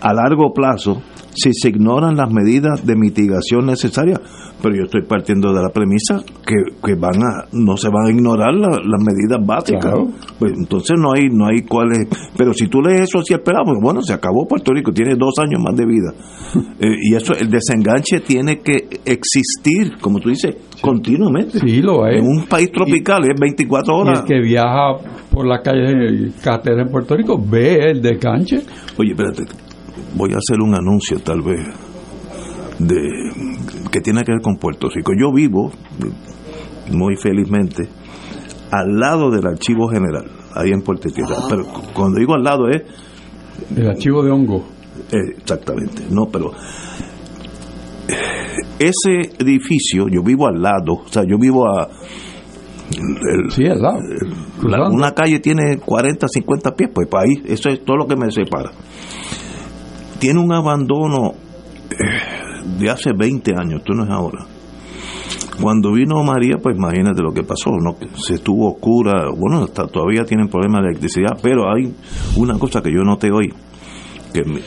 a largo plazo si se ignoran las medidas de mitigación necesarias. Pero yo estoy partiendo de la premisa que, que van a, no se van a ignorar la, las medidas básicas. Claro. Pues entonces no hay, no hay cuáles. Pero si tú lees eso así esperamos, bueno, se acabó Puerto Rico, tiene dos años más de vida. eh, y eso, el desenganche tiene que existir, como tú dices, sí, continuamente. Sí, lo es. En un país tropical y, es veinticuatro horas. Y el que viaja por las calles Cátedra en Puerto Rico ve el desganche. Oye, espérate, voy a hacer un anuncio tal vez de que tiene que ver con Puerto Rico. Yo vivo, muy felizmente, al lado del Archivo General, ahí en Puerto Rico. Ah. Pero cuando digo al lado es... El Archivo de Hongo. Eh, exactamente, no, pero... Ese edificio, yo vivo al lado, o sea, yo vivo a... El, sí, al lado. El, la, una calle tiene cuarenta, cincuenta pies, pues para ahí, eso es todo lo que me separa. Tiene un abandono de hace veinte años, tú no es ahora. Cuando vino María, pues imagínate lo que pasó, ¿no? Se estuvo oscura, bueno, hasta todavía tienen problemas de electricidad, pero hay una cosa que yo noté hoy, que me,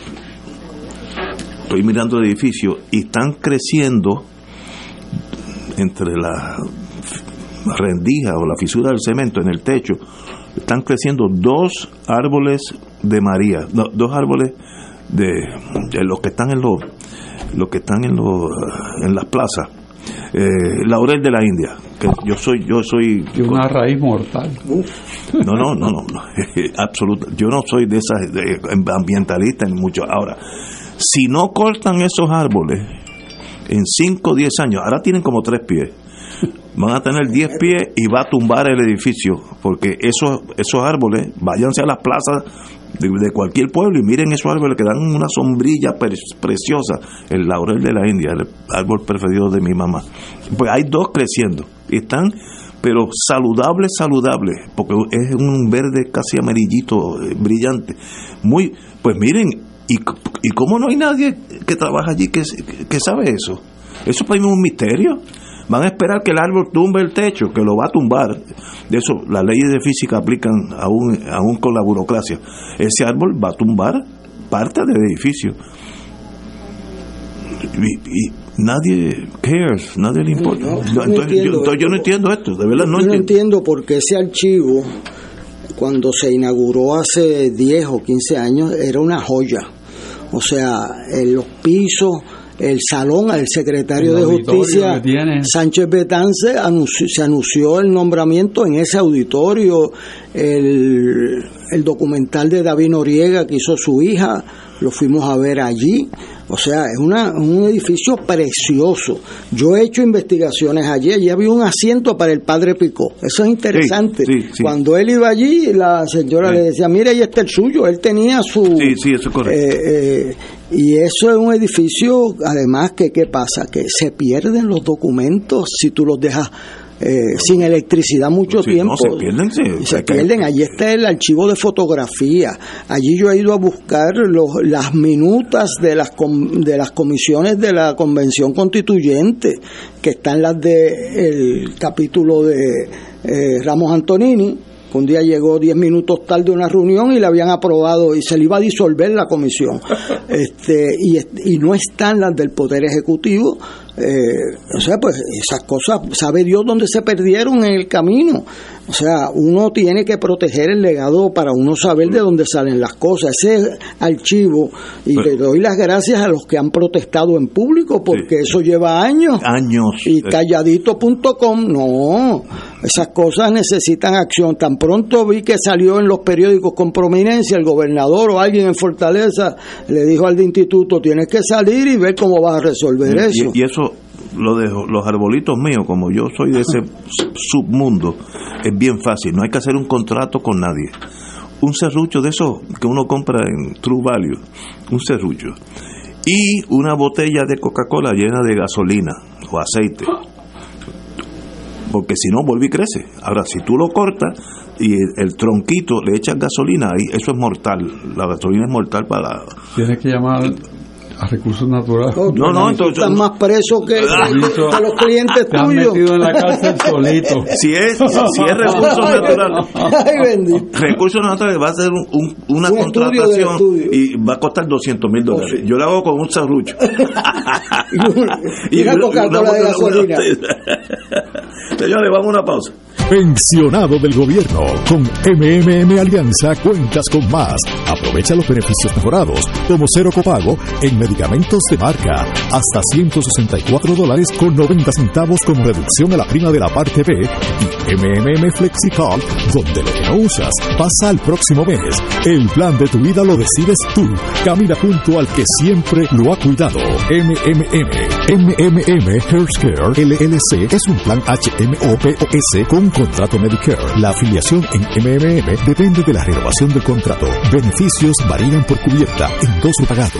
estoy mirando el edificio y están creciendo entre las rendija o la fisura del cemento en el techo, están creciendo dos árboles de María, no, dos árboles de, de los que están en los los que están en los en las plazas, eh, laurel de la India, que yo soy yo soy de una raíz mortal. Uf. No, no, no, no, no. Absoluta. Yo no soy de esas de ambientalista ni mucho. Ahora, si no cortan esos árboles en cinco o diez años, ahora tienen como tres pies. Van a tener diez pies y va a tumbar el edificio, porque esos esos árboles, váyanse a las plazas de, de cualquier pueblo y miren esos árboles que dan una sombrilla pre preciosa, el laurel de la India, el árbol preferido de mi mamá. Pues hay dos creciendo, están pero saludables, saludables, porque es un verde casi amarillito, brillante, muy, pues miren, y, y cómo no hay nadie que trabaja allí que, que sabe eso. Eso para mí es un misterio. Van a esperar que el árbol tumbe el techo, que lo va a tumbar. De eso, las leyes de física aplican aún, aún con la burocracia. Ese árbol va a tumbar parte del edificio. Y, y nadie cares, nadie le importa. No, no, entonces, yo, entonces yo no entiendo esto, de verdad no entiendo. Yo no entiendo por qué ese archivo, cuando se inauguró hace diez o quince años, era una joya. O sea, en los pisos... El salón, al secretario de Justicia Sánchez Betance, anunció, se anunció el nombramiento en ese auditorio, el, el documental de David Noriega que hizo su hija, lo fuimos a ver allí. O sea, es una, un edificio precioso. Yo he hecho investigaciones allí, allí había un asiento para el padre Picó. Eso es interesante. Sí, sí, sí. Cuando él iba allí, la señora sí. le decía, mire, ahí está el suyo. Él tenía su... Sí, sí, eso es correcto. Eh, eh, y eso es un edificio, además, que ¿qué pasa? Que se pierden los documentos si tú los dejas... Eh, sin electricidad mucho sí, tiempo no, se pierden, sí, se pierden. Allí está el archivo de fotografía, allí yo he ido a buscar los, las minutas de las com, de las comisiones de la Convención Constituyente, que están las de el capítulo de eh, Ramos Antonini, que un día llegó diez minutos tarde a una reunión y la habían aprobado y se le iba a disolver la comisión. este y, y no están las del Poder Ejecutivo. Eh, o sea, pues esas cosas, sabe Dios dónde se perdieron en el camino. O sea, uno tiene que proteger el legado para uno saber de dónde salen las cosas. Ese archivo, y pero, le doy las gracias a los que han protestado en público, porque sí, eso lleva años. Años. Y calladito punto com, no. Esas cosas necesitan acción. Tan pronto vi que salió en los periódicos con prominencia, el gobernador o alguien en Fortaleza le dijo al de instituto, tienes que salir y ver cómo vas a resolver y, eso. Y, y eso lo de los arbolitos míos, como yo soy de ese submundo, es bien fácil, no hay que hacer un contrato con nadie. Un serrucho de esos que uno compra en True Value, un serrucho, y una botella de Coca-Cola llena de gasolina o aceite, porque si no vuelve y crece. Ahora, si tú lo cortas y el, el tronquito le echas gasolina, ahí eso es mortal, la gasolina es mortal para... Tienes que llamar... a recursos naturales. No, no, no, entonces estás más preso que, visto, que los clientes te tuyos. Te has metido en la cárcel solito. Si es, si es recursos naturales. Ay, bendito. Recursos naturales va a ser un, un, una un contratación y va a costar doscientos mil dólares. Oh, sí. Yo la hago con un serrucho. y, y una Coca-Cola de gasolina. Señores, vamos a una pausa. Pensionado del gobierno, con M M M Alianza cuentas con más. Aprovecha los beneficios mejorados, como cero copago en medicamentos de marca, hasta ciento sesenta y cuatro dólares con noventa centavos con reducción a la prima de la parte B, y M M M FlexiCard, donde lo que no usas pasa al próximo mes. El plan de tu vida lo decides tú. Camina junto al que siempre lo ha cuidado. M M M. M M M Healthcare L L C es un plan H M O P O S con contrato Medicare. La afiliación en M M M depende de la renovación del contrato. Beneficios varían por cubierta, endoso pagado.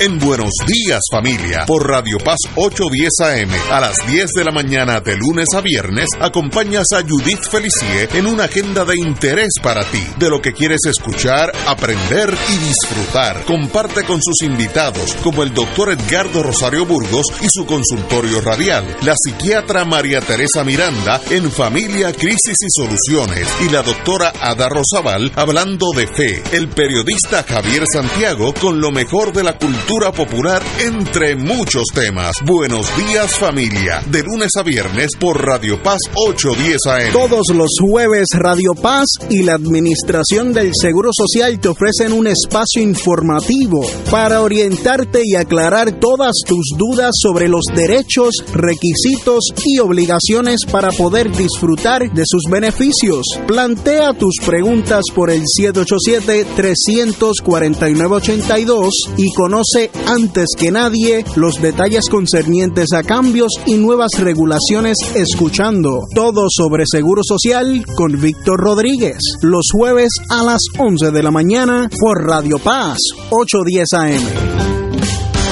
En Buenos Días Familia, por Radio Paz ocho diez A M, a las diez de la mañana de lunes a viernes, acompañas a Judith Felicie en una agenda de interés para ti, de lo que quieres escuchar, aprender y disfrutar. Comparte con sus invitados, como el doctor Edgardo Rosario Burgos y su consultorio radial, la psiquiatra María Teresa Miranda en Familia, Crisis y Soluciones, y la doctora Ada Rosabal hablando de fe, el periodista Javier Santiago con lo mejor de la cultura cultura popular, entre muchos temas. Buenos días, familia, de lunes a viernes por Radio Paz ocho diez A M. Todos los jueves Radio Paz y la Administración del Seguro Social te ofrecen un espacio informativo para orientarte y aclarar todas tus dudas sobre los derechos, requisitos y obligaciones para poder disfrutar de sus beneficios. Plantea tus preguntas por el siete ocho siete, tres cuatro nueve, ocho dos y conoce antes que nadie los detalles concernientes a cambios y nuevas regulaciones, escuchando todo sobre Seguro Social con Víctor Rodríguez, los jueves a las once de la mañana por Radio Paz ocho diez A M.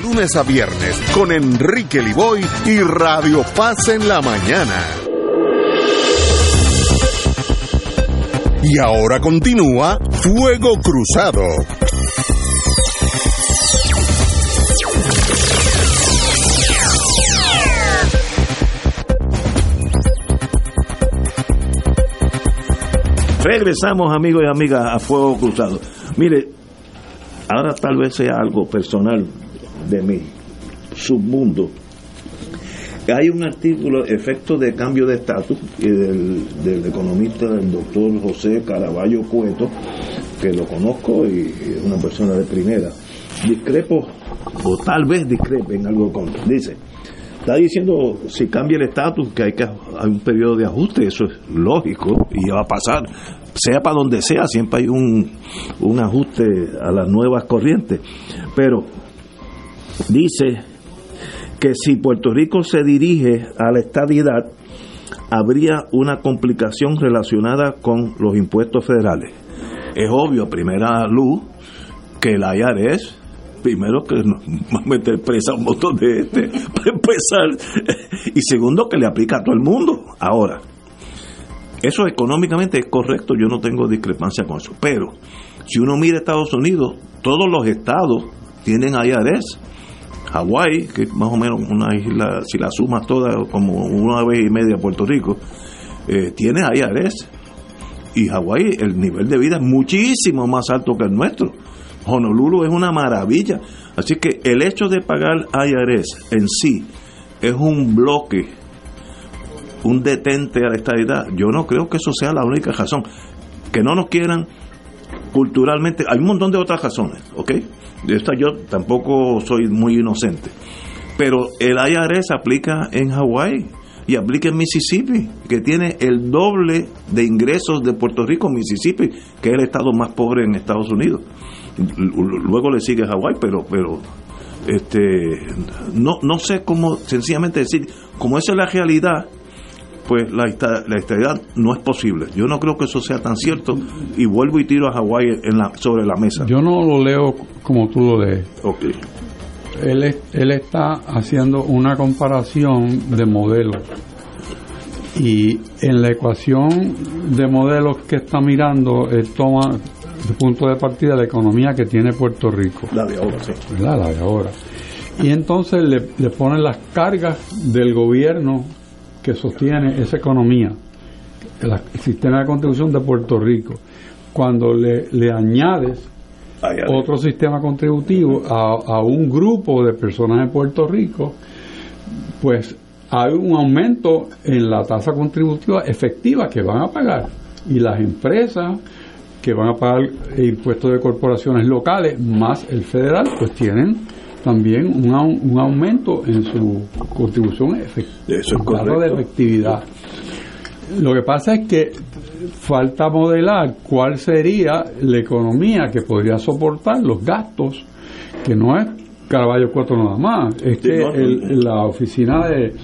lunes a viernes con Enrique Liboy y Radio Paz en la mañana. Y ahora continúa Fuego Cruzado. Regresamos, amigos y amigas, a Fuego Cruzado. Mire, ahora tal vez sea algo personal de mi submundo. Hay un artículo, efecto de cambio de estatus, del, del economista, del doctor José Caraballo Cueto, que lo conozco y es una persona de primera. Discrepo, o tal vez discrepe en algo con. Dice, está diciendo, si cambia el estatus, que hay que hay un periodo de ajuste, eso es lógico y va a pasar, sea para donde sea, siempre hay un, un ajuste a las nuevas corrientes. Pero dice que si Puerto Rico se dirige a la estadidad, habría una complicación relacionada con los impuestos federales. Es obvio a primera luz que el I R S, primero que nos va a meter presa a un montón de este, para empezar, y segundo que le aplica a todo el mundo. Ahora, eso económicamente es correcto, yo no tengo discrepancia con eso, pero si uno mira Estados Unidos, todos los estados tienen I R S. Hawái, que es más o menos una isla, si la sumas toda, como una vez y media Puerto Rico, eh, tiene I R S. Y Hawái, el nivel de vida es muchísimo más alto que el nuestro. Honolulu es una maravilla. Así que el hecho de pagar I R S en sí es un bloque, un detente a la estadidad. Yo no creo que eso sea la única razón. Que no nos quieran culturalmente, hay un montón de otras razones, ¿ok? De esta yo tampoco soy muy inocente, pero el I R S aplica en Hawái y aplica en Mississippi, que tiene el doble de ingresos de Puerto Rico. Mississippi, que es el estado más pobre en Estados Unidos, luego le sigue Hawái, pero pero este no no sé cómo sencillamente decir, como esa es la realidad, pues la estadidad no es posible. Yo no creo que eso sea tan cierto y vuelvo y tiro a Hawái en la, sobre la mesa. Yo no lo leo como tú lo lees. Okay. Él, él está haciendo una comparación de modelos y en la ecuación de modelos que está mirando, él toma de punto de partida la economía que tiene Puerto Rico. La de ahora, sí. La, la de ahora. Y entonces le, le ponen las cargas del gobierno que sostiene esa economía, el sistema de contribución de Puerto Rico. Cuando le, le añades otro sistema contributivo a, a un grupo de personas en Puerto Rico, pues hay un aumento en la tasa contributiva efectiva que van a pagar, y las empresas que van a pagar impuestos de corporaciones locales más el federal, pues tienen también un, un aumento en su contribución efectiva. Eso es correcto. De efectividad. Lo que pasa es que falta modelar cuál sería la economía que podría soportar los gastos, que no es Caraballo Cuatro nada más, es que el, la oficina de,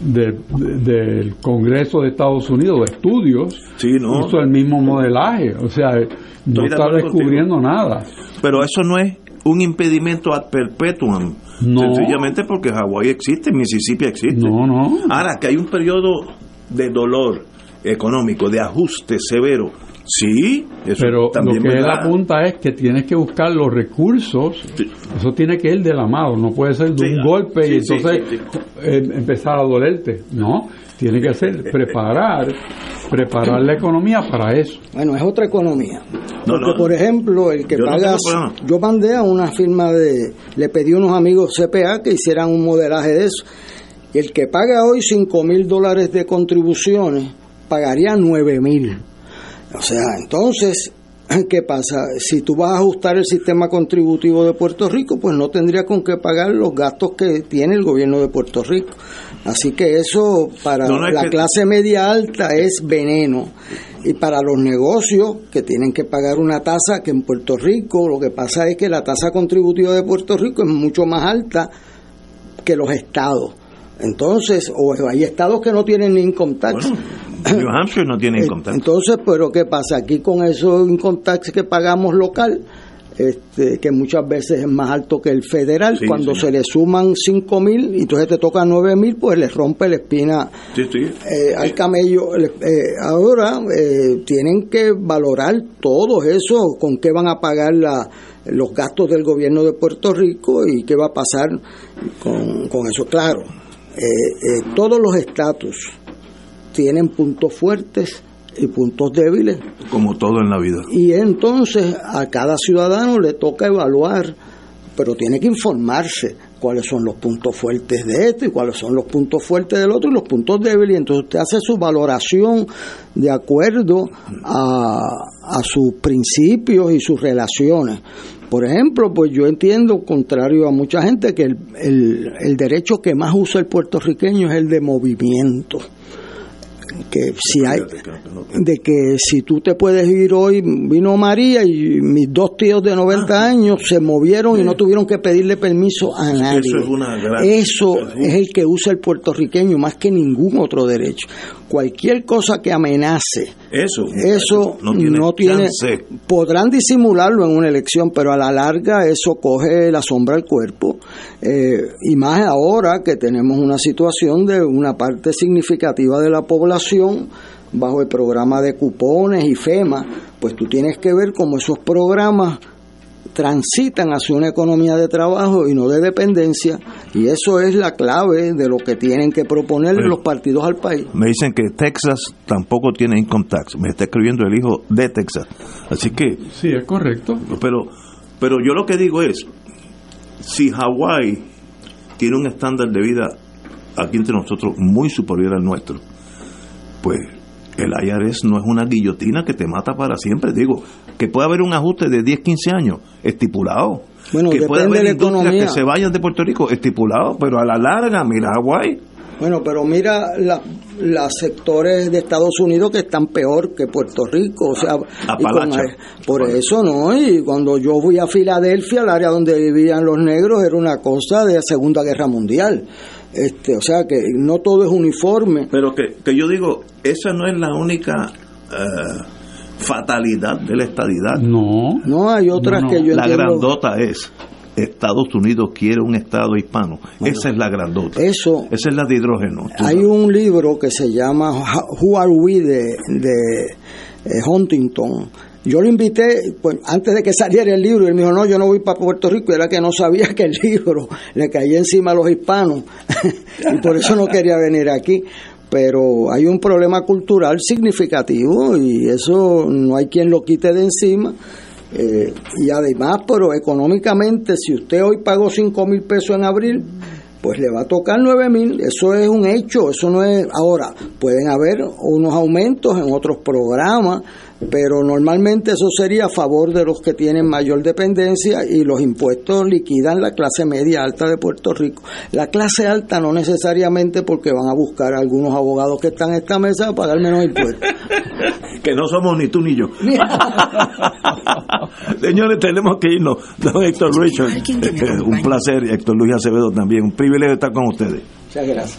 de, de, del Congreso de Estados Unidos de Estudios sí, no. hizo el mismo modelaje, o sea, no está descubriendo nada. Pero eso no es un impedimento ad perpetuum, no. Sencillamente porque Hawái existe, Mississippi existe. No, no. Ahora, que hay un periodo de dolor económico, de ajuste severo. Sí, eso pero también lo que él apunta es que tienes que buscar los recursos, sí. Eso tiene que ir de la mano, no puede ser de sí, un golpe sí, y sí, entonces sí, sí. Eh, empezar a dolerte, no, tiene que ser preparar, preparar la economía para eso. Bueno, es otra economía, no, porque no, por ejemplo el que yo pagas, no yo mandé a una firma de, le pedí a unos amigos C P A que hicieran un modelaje de eso, y el que paga hoy cinco mil dólares de contribuciones, pagaría nueve mil. O sea, entonces, ¿qué pasa? Si tú vas a ajustar el sistema contributivo de Puerto Rico, pues no tendría con qué pagar los gastos que tiene el gobierno de Puerto Rico. Así que eso para no, no es la que... clase media alta es veneno. Y para los negocios que tienen que pagar una tasa que en Puerto Rico, lo que pasa es que la tasa contributiva de Puerto Rico es mucho más alta que los estados. Entonces, o hay estados que no tienen ni income tax. Bueno. New Hampshire no tiene income tax. Entonces, pero ¿qué pasa? Aquí con esos income tax que pagamos local, este, que muchas veces es más alto que el federal, sí, cuando sí. se le suman cinco mil y entonces te toca nueve mil, pues le rompe la espina sí, sí. Eh, al camello. Eh, ahora eh, tienen que valorar todo eso, con qué van a pagar la... los gastos del gobierno de Puerto Rico y qué va a pasar con, con eso. Claro, eh, eh, todos los estatus tienen puntos fuertes y puntos débiles. Como todo en la vida. Y entonces a cada ciudadano le toca evaluar, pero tiene que informarse cuáles son los puntos fuertes de este y cuáles son los puntos fuertes del otro y los puntos débiles. Y entonces usted hace su valoración de acuerdo a, a sus principios y sus relaciones. Por ejemplo, pues yo entiendo, contrario a mucha gente, que el, el, el derecho que más usa el puertorriqueño es el de movimiento. Que si hay, de que si tú te puedes ir hoy, vino María y mis dos tíos de noventa años se movieron y no tuvieron que pedirle permiso a nadie. Eso es, una gran Eso es el que usa el puertorriqueño más que ningún otro derecho. Cualquier cosa que amenace eso, eso no tiene, no tiene podrán disimularlo en una elección, pero a la larga eso coge la sombra al cuerpo, eh, y más ahora que tenemos una situación de una parte significativa de la población bajo el programa de cupones y FEMA, pues tú tienes que ver cómo esos programas transitan hacia una economía de trabajo y no de dependencia, y eso es la clave de lo que tienen que proponerle los partidos al país. Me dicen que Texas tampoco tiene income tax, me está escribiendo el hijo de Texas, así que... Sí, es correcto. Pero, pero yo lo que digo es, si Hawái tiene un estándar de vida aquí entre nosotros muy superior al nuestro, pues... el I R S no es una guillotina que te mata para siempre. Digo, que puede haber un ajuste de diez, quince años estipulado. Bueno, que puede haber industrias que se vayan de Puerto Rico estipulado, pero a la larga, mira Hawái. Bueno, pero mira la, las sectores de Estados Unidos que están peor que Puerto Rico, o sea, y con, por eso no, y cuando yo fui a Filadelfia, el área donde vivían los negros era una cosa de la Segunda Guerra Mundial. Este, o sea que no todo es uniforme, pero que, que yo digo, esa no es la única uh, fatalidad de la estadidad. No, no hay otras no, no. que yo la entiendo. Grandota es Estados Unidos quiere un estado hispano, bueno, esa es la grandota, eso, esa es la de hidrógeno. Hay sabes. Un libro que se llama Who Are We de, de Huntington. Yo lo invité, pues, antes de que saliera el libro, y él me dijo, no, yo no voy para Puerto Rico, y era que no sabía que el libro le caía encima a los hispanos, y por eso no quería venir aquí. Pero hay un problema cultural significativo, y eso no hay quien lo quite de encima. Eh, y además, pero económicamente, si usted hoy pagó cinco mil pesos en abril, pues le va a tocar nueve mil, eso es un hecho, eso no es... Ahora, pueden haber unos aumentos en otros programas, pero normalmente eso sería a favor de los que tienen mayor dependencia, y los impuestos liquidan la clase media alta de Puerto Rico. La clase alta no necesariamente, porque van a buscar a algunos abogados que están en esta mesa a pagar menos impuestos. Que no somos ni tú ni yo. Señores, tenemos que irnos. Don Héctor Luis, un placer. Héctor Luis Acevedo también, un privilegio estar con ustedes. Muchas gracias.